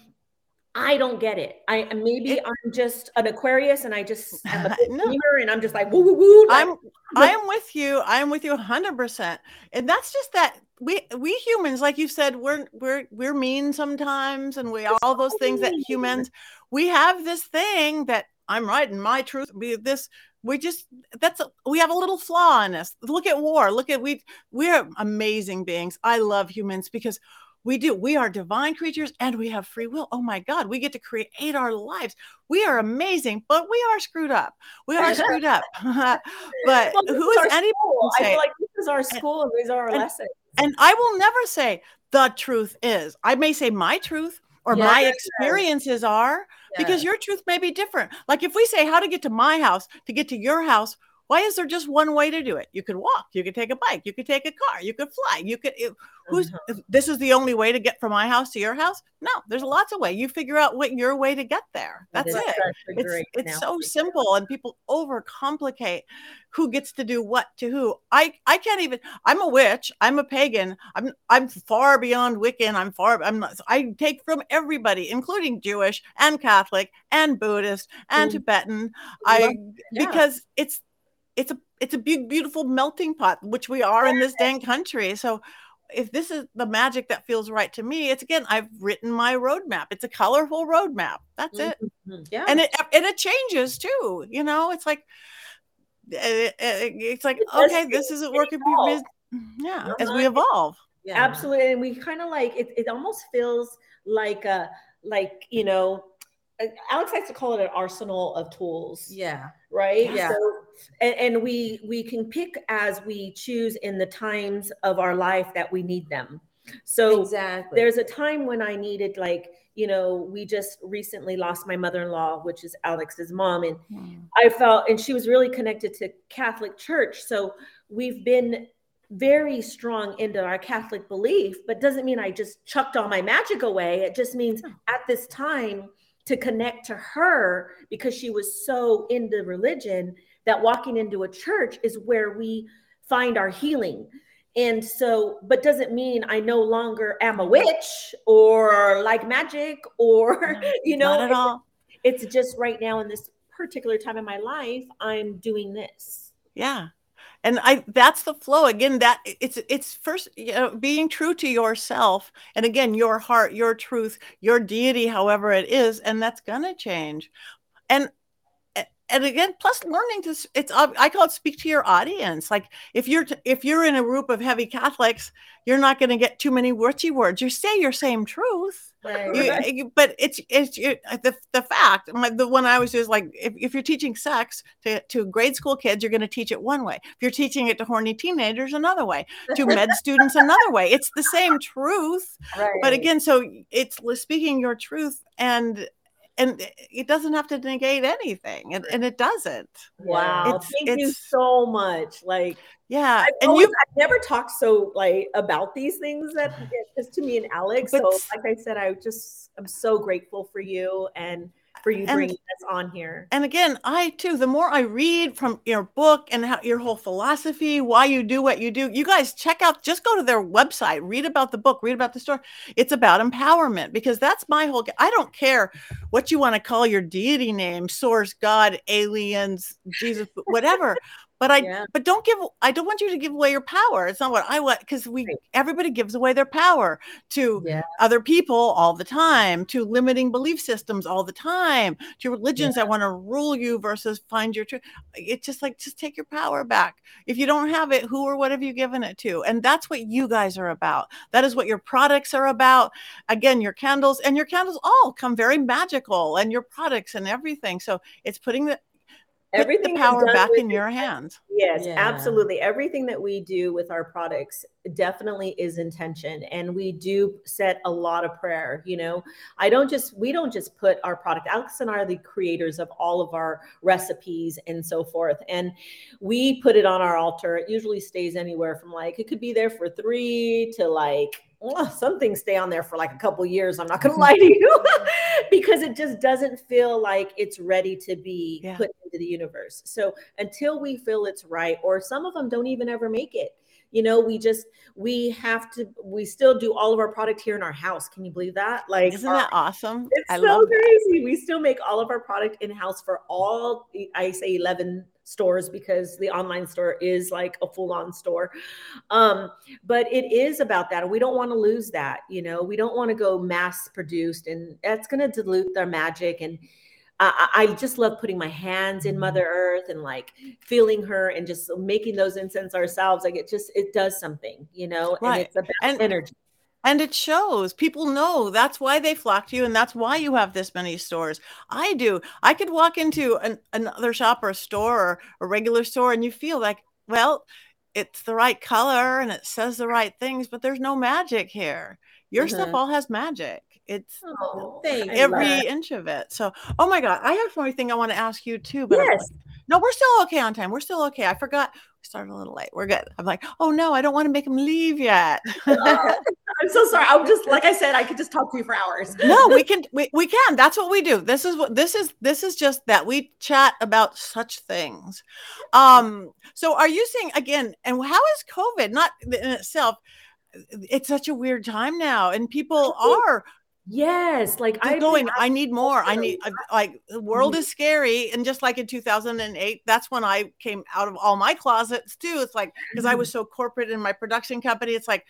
I don't get it. I maybe it, I'm just an Aquarius and I just am a believer no. and I'm just like woo woo woo. Like, I'm I am with you. I am with you one hundred percent. And that's just that we we humans, like you said, we're we're we're mean sometimes, and we all those things that humans we have this thing that I'm right and my truth be this. We just, that's, a, we have a little flaw in us. Look at war. Look at we we're amazing beings. I love humans because we do. We are divine creatures and we have free will. Oh my God, we get to create our lives. We are amazing, but we are screwed up. We are screwed up. But well, who is anybody? I feel like this is our school and these are our and, lessons. And I will never say the truth is. I may say my truth or yes, my experiences yes. are yes. because your truth may be different. Like if we say how to get to my house, to get to your house, why is there just one way to do it? You could walk, you could take a bike, you could take a car, you could fly, you could, it, who's, mm-hmm. this is the only way to get from my house to your house? No, there's lots of ways. You figure out what your way to get there. That's it. It's, it's so simple, and people overcomplicate who gets to do what to who. I, I can't even, I'm a witch, I'm a pagan, I'm, I'm far beyond Wiccan, I'm far, I'm not, I take from everybody, including Jewish and Catholic and Buddhist and mm-hmm. Tibetan. I, yeah. because it's, It's a it's a big, beautiful melting pot, which we are in this dang country. So if this is the magic that feels right to me, it's again, I've written my roadmap. It's a colorful roadmap. That's it. Mm-hmm. Yeah. And it and it changes too. You know, it's like, it, it, it's like, okay, this isn't working for your business. Yeah. As we evolve. Yeah. Absolutely. And we kind of like, it it almost feels like a, like, you know, Alex likes to call it an arsenal of tools. Yeah. Right. Yeah. So, and, and we we can pick as we choose in the times of our life that we need them. So exactly. There's a time when I needed, like, you know, we just recently lost my mother-in-law, which is Alex's mom. And mm. I felt, and she was really connected to Catholic Church. So we've been very strong into our Catholic belief, but doesn't mean I just chucked all my magic away. It just means at this time, to connect to her, because she was so into religion, that walking into a church is where we find our healing. And so, but doesn't mean I no longer am a witch or like magic or, no, you know, not at all. It's just right now in this particular time in my life, I'm doing this. Yeah. And I, that's the flow again, that it's, it's first, you know, being true to yourself and again, your heart, your truth, your deity, however it is, and that's going to change. And, and again, plus learning to, it's, I call it speak to your audience. Like if you're, if you're in a group of heavy Catholics, you're not going to get too many wordy words. You say your same truth, right, you, right. You, but it's, it's it, the the fact, the one I always do is like, if, if you're teaching sex to, to grade school kids, you're going to teach it one way. If you're teaching it to horny teenagers, another way, to med students, another way. It's the same truth. Right. But again, so it's speaking your truth and, And it doesn't have to negate anything. And, and it doesn't. Wow. It's, Thank it's, you so much. Like, yeah. I've and you, I've never talked so like about these things that just to me and Alex. But, so like I said, I just, I'm so grateful for you and for you and, bringing us on here. And again, I too, the more I read from your book and how, your whole philosophy, why you do what you do, you guys check out, just go to their website, read about the book, read about the story. It's about empowerment because that's my whole, I don't care what you want to call your deity name, source, God, aliens, Jesus, whatever. But I, yeah. but don't give, I don't want you to give away your power. It's not what I want. Cause we, everybody gives away their power to yeah. other people all the time, to limiting belief systems all the time, to religions yeah. that want to rule you versus find your truth. It's just like, just take your power back. If you don't have it, who or what have you given it to? And that's what you guys are about. That is what your products are about. Again, your candles and your candles all come very magical and your products and everything. So it's putting the, Put everything the power back in your hands. Yes, yeah. absolutely. Everything that we do with our products definitely is intention. And we do set a lot of prayer. You know, I don't just, we don't just put our product, Alex and I are the creators of all of our recipes and so forth. And we put it on our altar. It usually stays anywhere from like, it could be there for three to like, oh, some things stay on there for like a couple years. I'm not going to lie to you because it just doesn't feel like it's ready to be yeah. put into the universe. So until we feel it's right, or some of them don't even ever make it, you know, we just, we have to, we still do all of our product here in our house. Can you believe that? Like, isn't that our, awesome? It's I so love crazy. That. We still make all of our product in house for all, I say eleven stores because the online store is like a full-on store. Um, but it is about that. We don't want to lose that. You know, we don't want to go mass produced and that's going to dilute their magic. And I, I just love putting my hands in Mother Earth and like feeling her and just making those incense ourselves. Like it just, it does something, you know, right. and it's about and- energy. And it shows. People know that's why they flock to you. And that's why you have this many stores. I do. I could walk into an, another shop or a store or a regular store and you feel like, well, it's the right color and it says the right things, but there's no magic here. Your mm-hmm. stuff all has magic. It's oh, every inch of it. So, oh my God, I have one thing I want to ask you too. But yes. Like, no, we're still okay on time. We're still okay. I forgot. We started a little late. We're good. I'm like, oh no, I don't want to make him leave yet. uh, I'm so sorry. I'm just, like I said, I could just talk to you for hours. No, we can, we, we can. That's what we do. This is what, this is, this is just that we chat about such things. Um, so are you saying again, and how is COVID not in itself? It's such a weird time now and people are yes like i'm going i need more i need I, like the world is scary and just like in two thousand eight that's when I came out of all my closets too. It's like because I was so corporate in my production company, it's like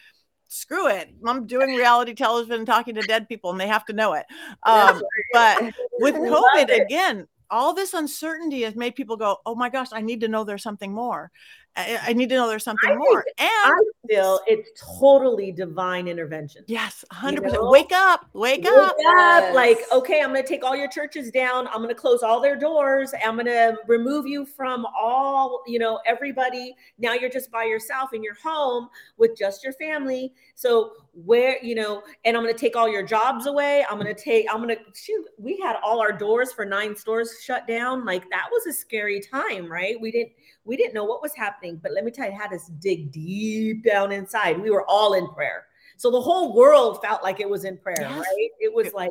screw it, I'm doing reality television and talking to dead people and they have to know it. Um but with COVID again, all this uncertainty has made people go, oh my gosh, I need to know there's something more. I, I need to know there's something I more. And I feel it's totally divine intervention. Yes. one hundred percent. You know? Wake up, wake, wake up. up. Like, okay, I'm going to take all your churches down. I'm going to close all their doors. I'm going to remove you from all, you know, everybody. Now you're just by yourself in your home with just your family. So where, you know, and I'm going to take all your jobs away. I'm going to take, I'm going to shoot. We had all our doors for nine stores shut down. Like that was a scary time, right? We didn't, we didn't know what was happening, but let me tell you, it had us dig deep down inside. We were all in prayer. So the whole world felt like it was in prayer, yes. right? It was like,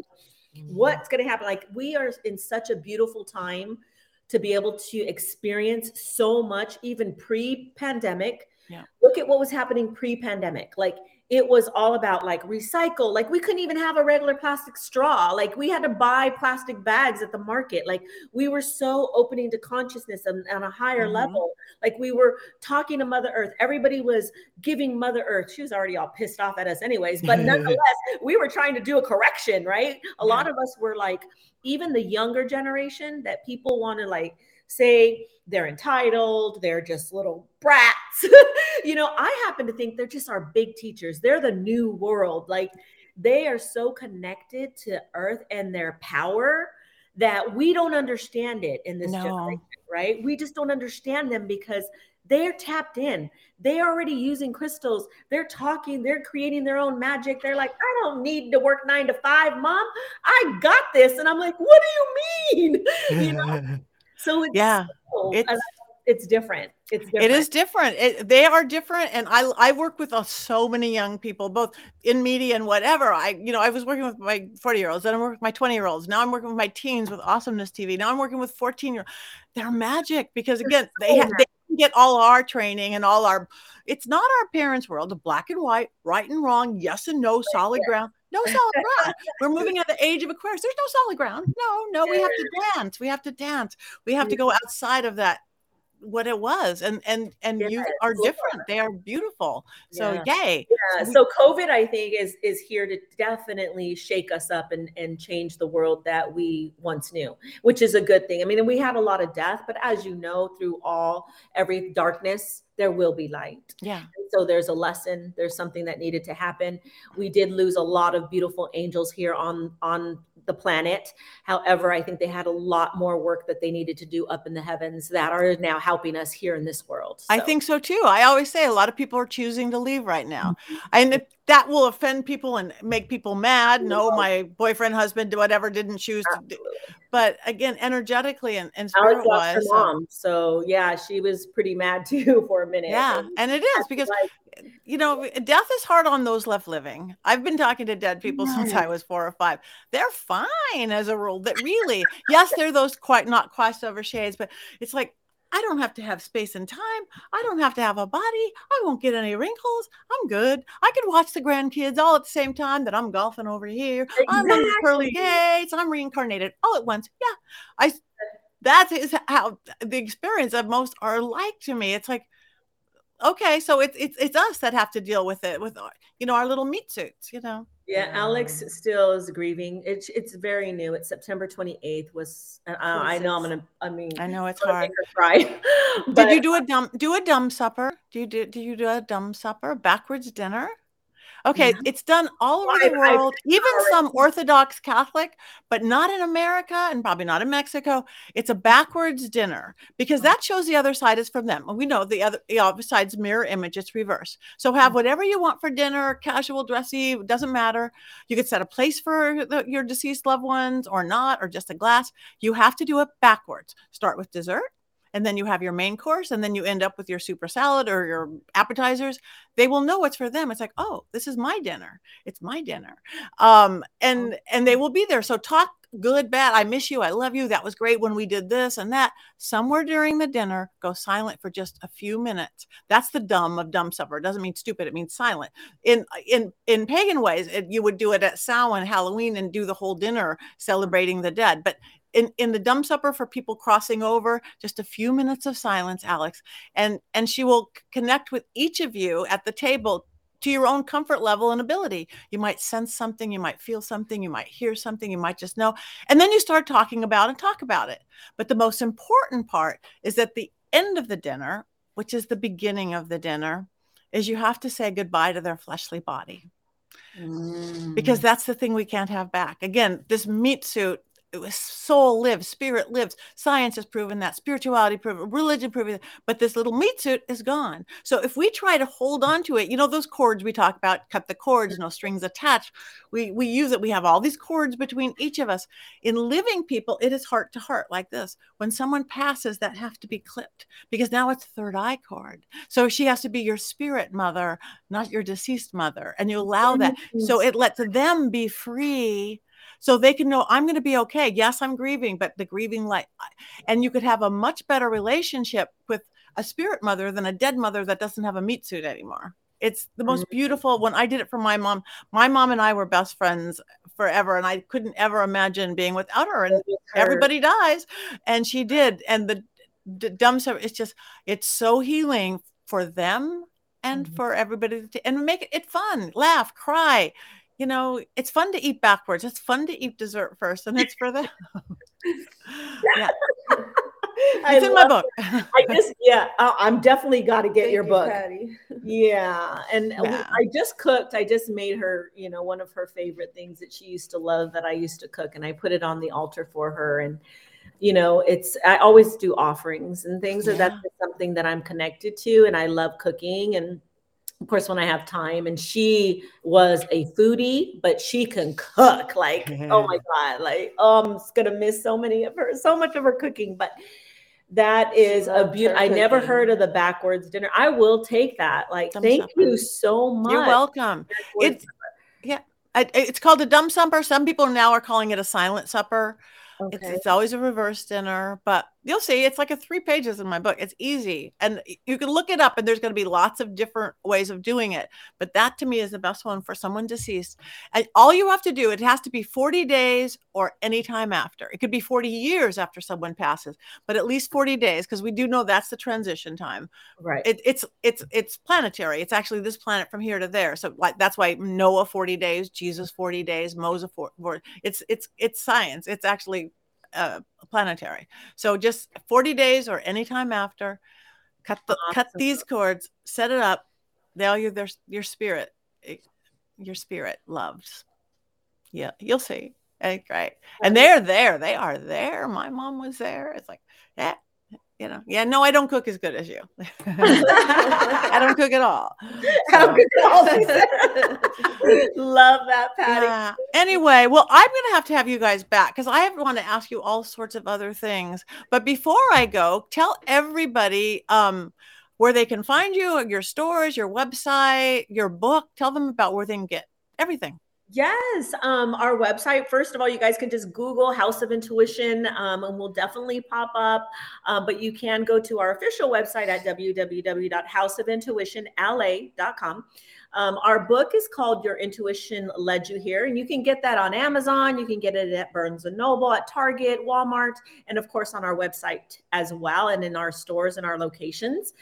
what's going to happen? Like we are in such a beautiful time to be able to experience so much, even pre-pandemic. Yeah. Look at what was happening pre-pandemic. Like it was all about like recycle. Like we couldn't even have a regular plastic straw. Like we had to buy plastic bags at the market. Like we were so opening to consciousness on, on a higher mm-hmm. level. Like we were talking to Mother Earth. Everybody was giving Mother Earth. She was already all pissed off at us anyways, but nonetheless, we were trying to do a correction, right? A yeah. lot of us were like, even the younger generation that people want to like say they're entitled, they're just little brats. You know, I happen to think they're just our big teachers. They're the new world. Like they are so connected to Earth and their power that we don't understand it in this no. generation, right? We just don't understand them because they're tapped in. They're already using crystals. They're talking. They're creating their own magic. They're like, I don't need to work nine to five, mom. I got this. And I'm like, what do you mean? You know? So it's, yeah, cool. it's, it's different. It's different. It is different. It, they are different. And I, I work with uh, so many young people, both in media and whatever. I, you know, I was working with my forty year olds, then I worked with my twenty year olds. Now I'm working with my teens with Awesomeness T V. Now I'm working with fourteen year olds. They're magic because again, they have, they get all our training and all our, it's not our parents' world of black and white, right and wrong, yes and no, solid ground. No solid ground. We're moving at the age of Aquarius. There's no solid ground. No, no, we have to dance. We have to dance. We have to go outside of that, what it was. And and and yeah, you are different. They are beautiful. So yeah. yay. Yeah. So COVID, I think, is is here to definitely shake us up and, and change the world that we once knew, which is a good thing. I mean, we had a lot of death, but as you know, through all every darkness, there will be light. Yeah. So there's a lesson. There's something that needed to happen. We did lose a lot of beautiful angels here on, on the planet. However, I think they had a lot more work that they needed to do up in the heavens that are now helping us here in this world. So. I think so too. I always say a lot of people are choosing to leave right now. Mm-hmm. And if that will offend people and make people mad. Mm-hmm. No, my boyfriend, husband, whatever, didn't choose Absolutely. to do. But again, energetically and, and spirit-wise. So. so yeah, she was pretty mad too for a minute. Yeah, and, and it is because, like, you know, death is hard on those left living. I've been talking to dead people yeah. since I was four or five. They're fine as a rule. That really, yes, they're those quite not crossover shades, but it's like, I don't have to have space and time. I don't have to have a body. I won't get any wrinkles. I'm good. I could watch the grandkids all at the same time that I'm golfing over here. Exactly. I'm on the pearly gates. I'm reincarnated all at once. Yeah. I, that is how the experience of most are like to me. It's like, okay, so it's, it's, it's us that have to deal with it with, our, you know, our little meat suits, you know? Yeah, Alex still is grieving. It's it's very new. It's September twenty-eighth was. Uh, I know I'm gonna. I mean, I know it's hard. Cry, but did you do a dumb do a dumb supper? Do you do do you do a dumb supper backwards dinner? Okay, yeah. It's done all over the world. I, I, even I, some Orthodox Catholic, but not in America and probably not in Mexico. It's a backwards dinner because that shows the other side is from them. We know the other the other side's mirror image. It's reverse. So have whatever you want for dinner, casual, dressy, doesn't matter. You could set a place for the, your deceased loved ones or not, or just a glass. You have to do it backwards. Start with dessert. And then you have your main course, and then you end up with your super salad or your appetizers. They will know what's for them. It's like, oh, this is my dinner. It's my dinner. Um, and, and they will be there. So talk good, bad. I miss you. I love you. That was great when we did this and that. Somewhere during the dinner, go silent for just a few minutes. That's the dumb of dumb supper. It doesn't mean stupid. It means silent. In, in, in pagan ways, it, you would do it at Samhain, Halloween, and do the whole dinner celebrating the dead. But In, in the dumb supper for people crossing over, just a few minutes of silence, Alex, and, and she will c- connect with each of you at the table to your own comfort level and ability. You might sense something, you might feel something, you might hear something, you might just know. And then you start talking about and talk about it. But the most important part is at the end of the dinner, which is the beginning of the dinner, is you have to say goodbye to their fleshly body. Mm. Because that's the thing we can't have back. Again, this meat suit, it was soul lives, spirit lives. Science has proven that, spirituality proven, religion proven that. But this little meat suit is gone. So if we try to hold on to it, you know, those cords we talk about, cut the cords, no strings attached. We we use it. We have all these cords between each of us. In living people, it is heart to heart like this. When someone passes, that have to be clipped because now it's third eye cord. So she has to be your spirit mother, not your deceased mother. And you allow that. So it lets them be free. So they can know I'm going to be okay. Yes, I'm grieving, but the grieving light. And you could have a much better relationship with a spirit mother than a dead mother that doesn't have a meat suit anymore. It's the most beautiful. When I did it for my mom, my mom and I were best friends forever. And I couldn't ever imagine being without her. And everybody dies. And she did. And the d- dumb stuff, it's just, it's so healing for them and mm-hmm. for everybody. To, and make it, it fun, laugh, cry. You know, it's fun to eat backwards. It's fun to eat dessert first. And it's for them. Yeah. It's I in my book. It. I just, yeah, I'm definitely got to get Thank your you, book. Patti. Yeah. And yeah. We, I just cooked. I just made her, you know, one of her favorite things that she used to love that I used to cook. And I put it on the altar for her. And, you know, it's, I always do offerings and things. So yeah. That's something that I'm connected to. And I love cooking. And of course, when I have time, and she was a foodie, but she can cook like, mm-hmm. oh my God, like, oh, I'm just going to miss so many of her, so much of her cooking, but that is a beautiful. I never heard of the backwards dinner. I will take that. Like, dumb thank supper. You so much. You're welcome. Backwards it's supper. Yeah. I, it's called a dumb supper. Some people now are calling it a silent supper. Okay. It's, it's always a reverse dinner, but you'll see it's like a three pages in my book. It's easy, and you can look it up. And there's going to be lots of different ways of doing it. But that to me is the best one for someone deceased. And all you have to do, it has to be forty days or any time after. It could be forty years after someone passes, but at least forty days, because we do know that's the transition time. Right. It, it's it's it's planetary. It's actually this planet from here to there. So like, that's why Noah forty days, Jesus forty days, Moses forty. It's it's it's science. It's actually Uh, planetary. So just forty days or anytime after, cut the, awesome. cut these cords, set it up. Value their your spirit, your spirit loves. Yeah, you'll see. Great, right. And they're there. They are there. My mom was there. It's like, yeah, you know, yeah. No, I don't cook as good as you. I don't cook at all. How could all love that, Patti. Yeah. Anyway, well, I'm going to have to have you guys back because I want to ask you all sorts of other things. But before I go, tell everybody um, where they can find you, your stores, your website, your book. Tell them about where they can get everything. Yes. Um, our website, first of all, you guys can just Google House of Intuition um, and we'll definitely pop up. Uh, but you can go to our official website at w w w dot house of intuition l a dot com. Um, our book is called Your Intuition Led You Here, and you can get that on Amazon. You can get it at Barnes and Noble, at Target, Walmart, and of course on our website as well, and in our stores and our locations.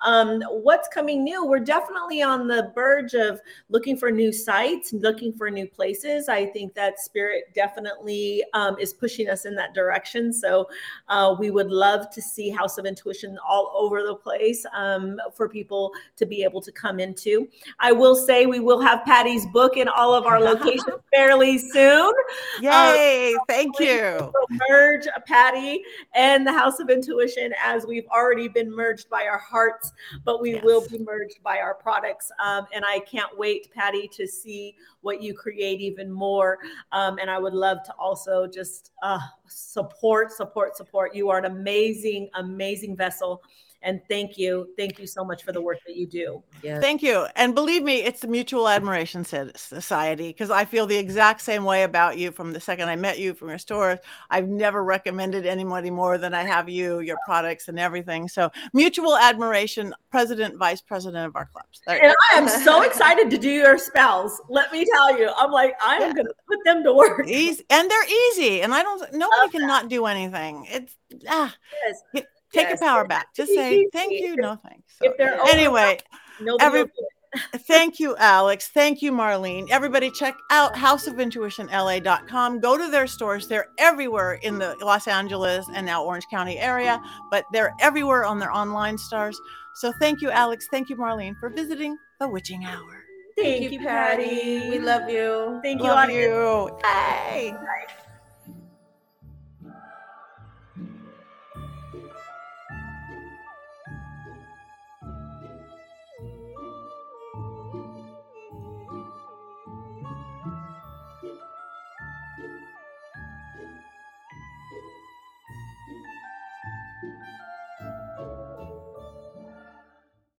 Um, what's coming new? We're definitely on the verge of looking for new sites, looking for new places. I think that spirit definitely um, is pushing us in that direction. So uh, we would love to see House of Intuition all over the place um, for people to be able to come into. I will say we will have Patti's book in all of our locations fairly soon. Yay. Um, thank you. Merge Patti and the House of Intuition, as we've already been merged by our hearts, but we yes. will be merged by our products. Um, and I can't wait, Patti, to see what you create even more. Um, and I would love to also just uh, support, support, support. You are an amazing, amazing vessel. And thank you. Thank you so much for the work that you do. Yes. Thank you. And believe me, it's the Mutual Admiration Society, because I feel the exact same way about you from the second I met you, from your stores. I've never recommended anybody more than I have you, your products and everything. So Mutual Admiration, president, vice president of our clubs. There and I am so excited to do your spells. Let me tell you, I'm like, I'm yeah. going to put them to work. Easy. And they're easy. And I don't, nobody Love can that. Not do anything. It's, ah. Yes. It, Take yes. your power back. Just say, thank you, no thanks. So, if they're anyway, every, thank you, Alex. Thank you, Marlene. everybody check out house of intuition l a dot com. Go to their stores. They're everywhere in the Los Angeles and now Orange County area, but they're everywhere on their online stores. So thank you, Alex. Thank you, Marlene, for visiting The Witching Hour. Thank, thank you, Patti. We love you. Thank love you, audience. You. Bye. Bye.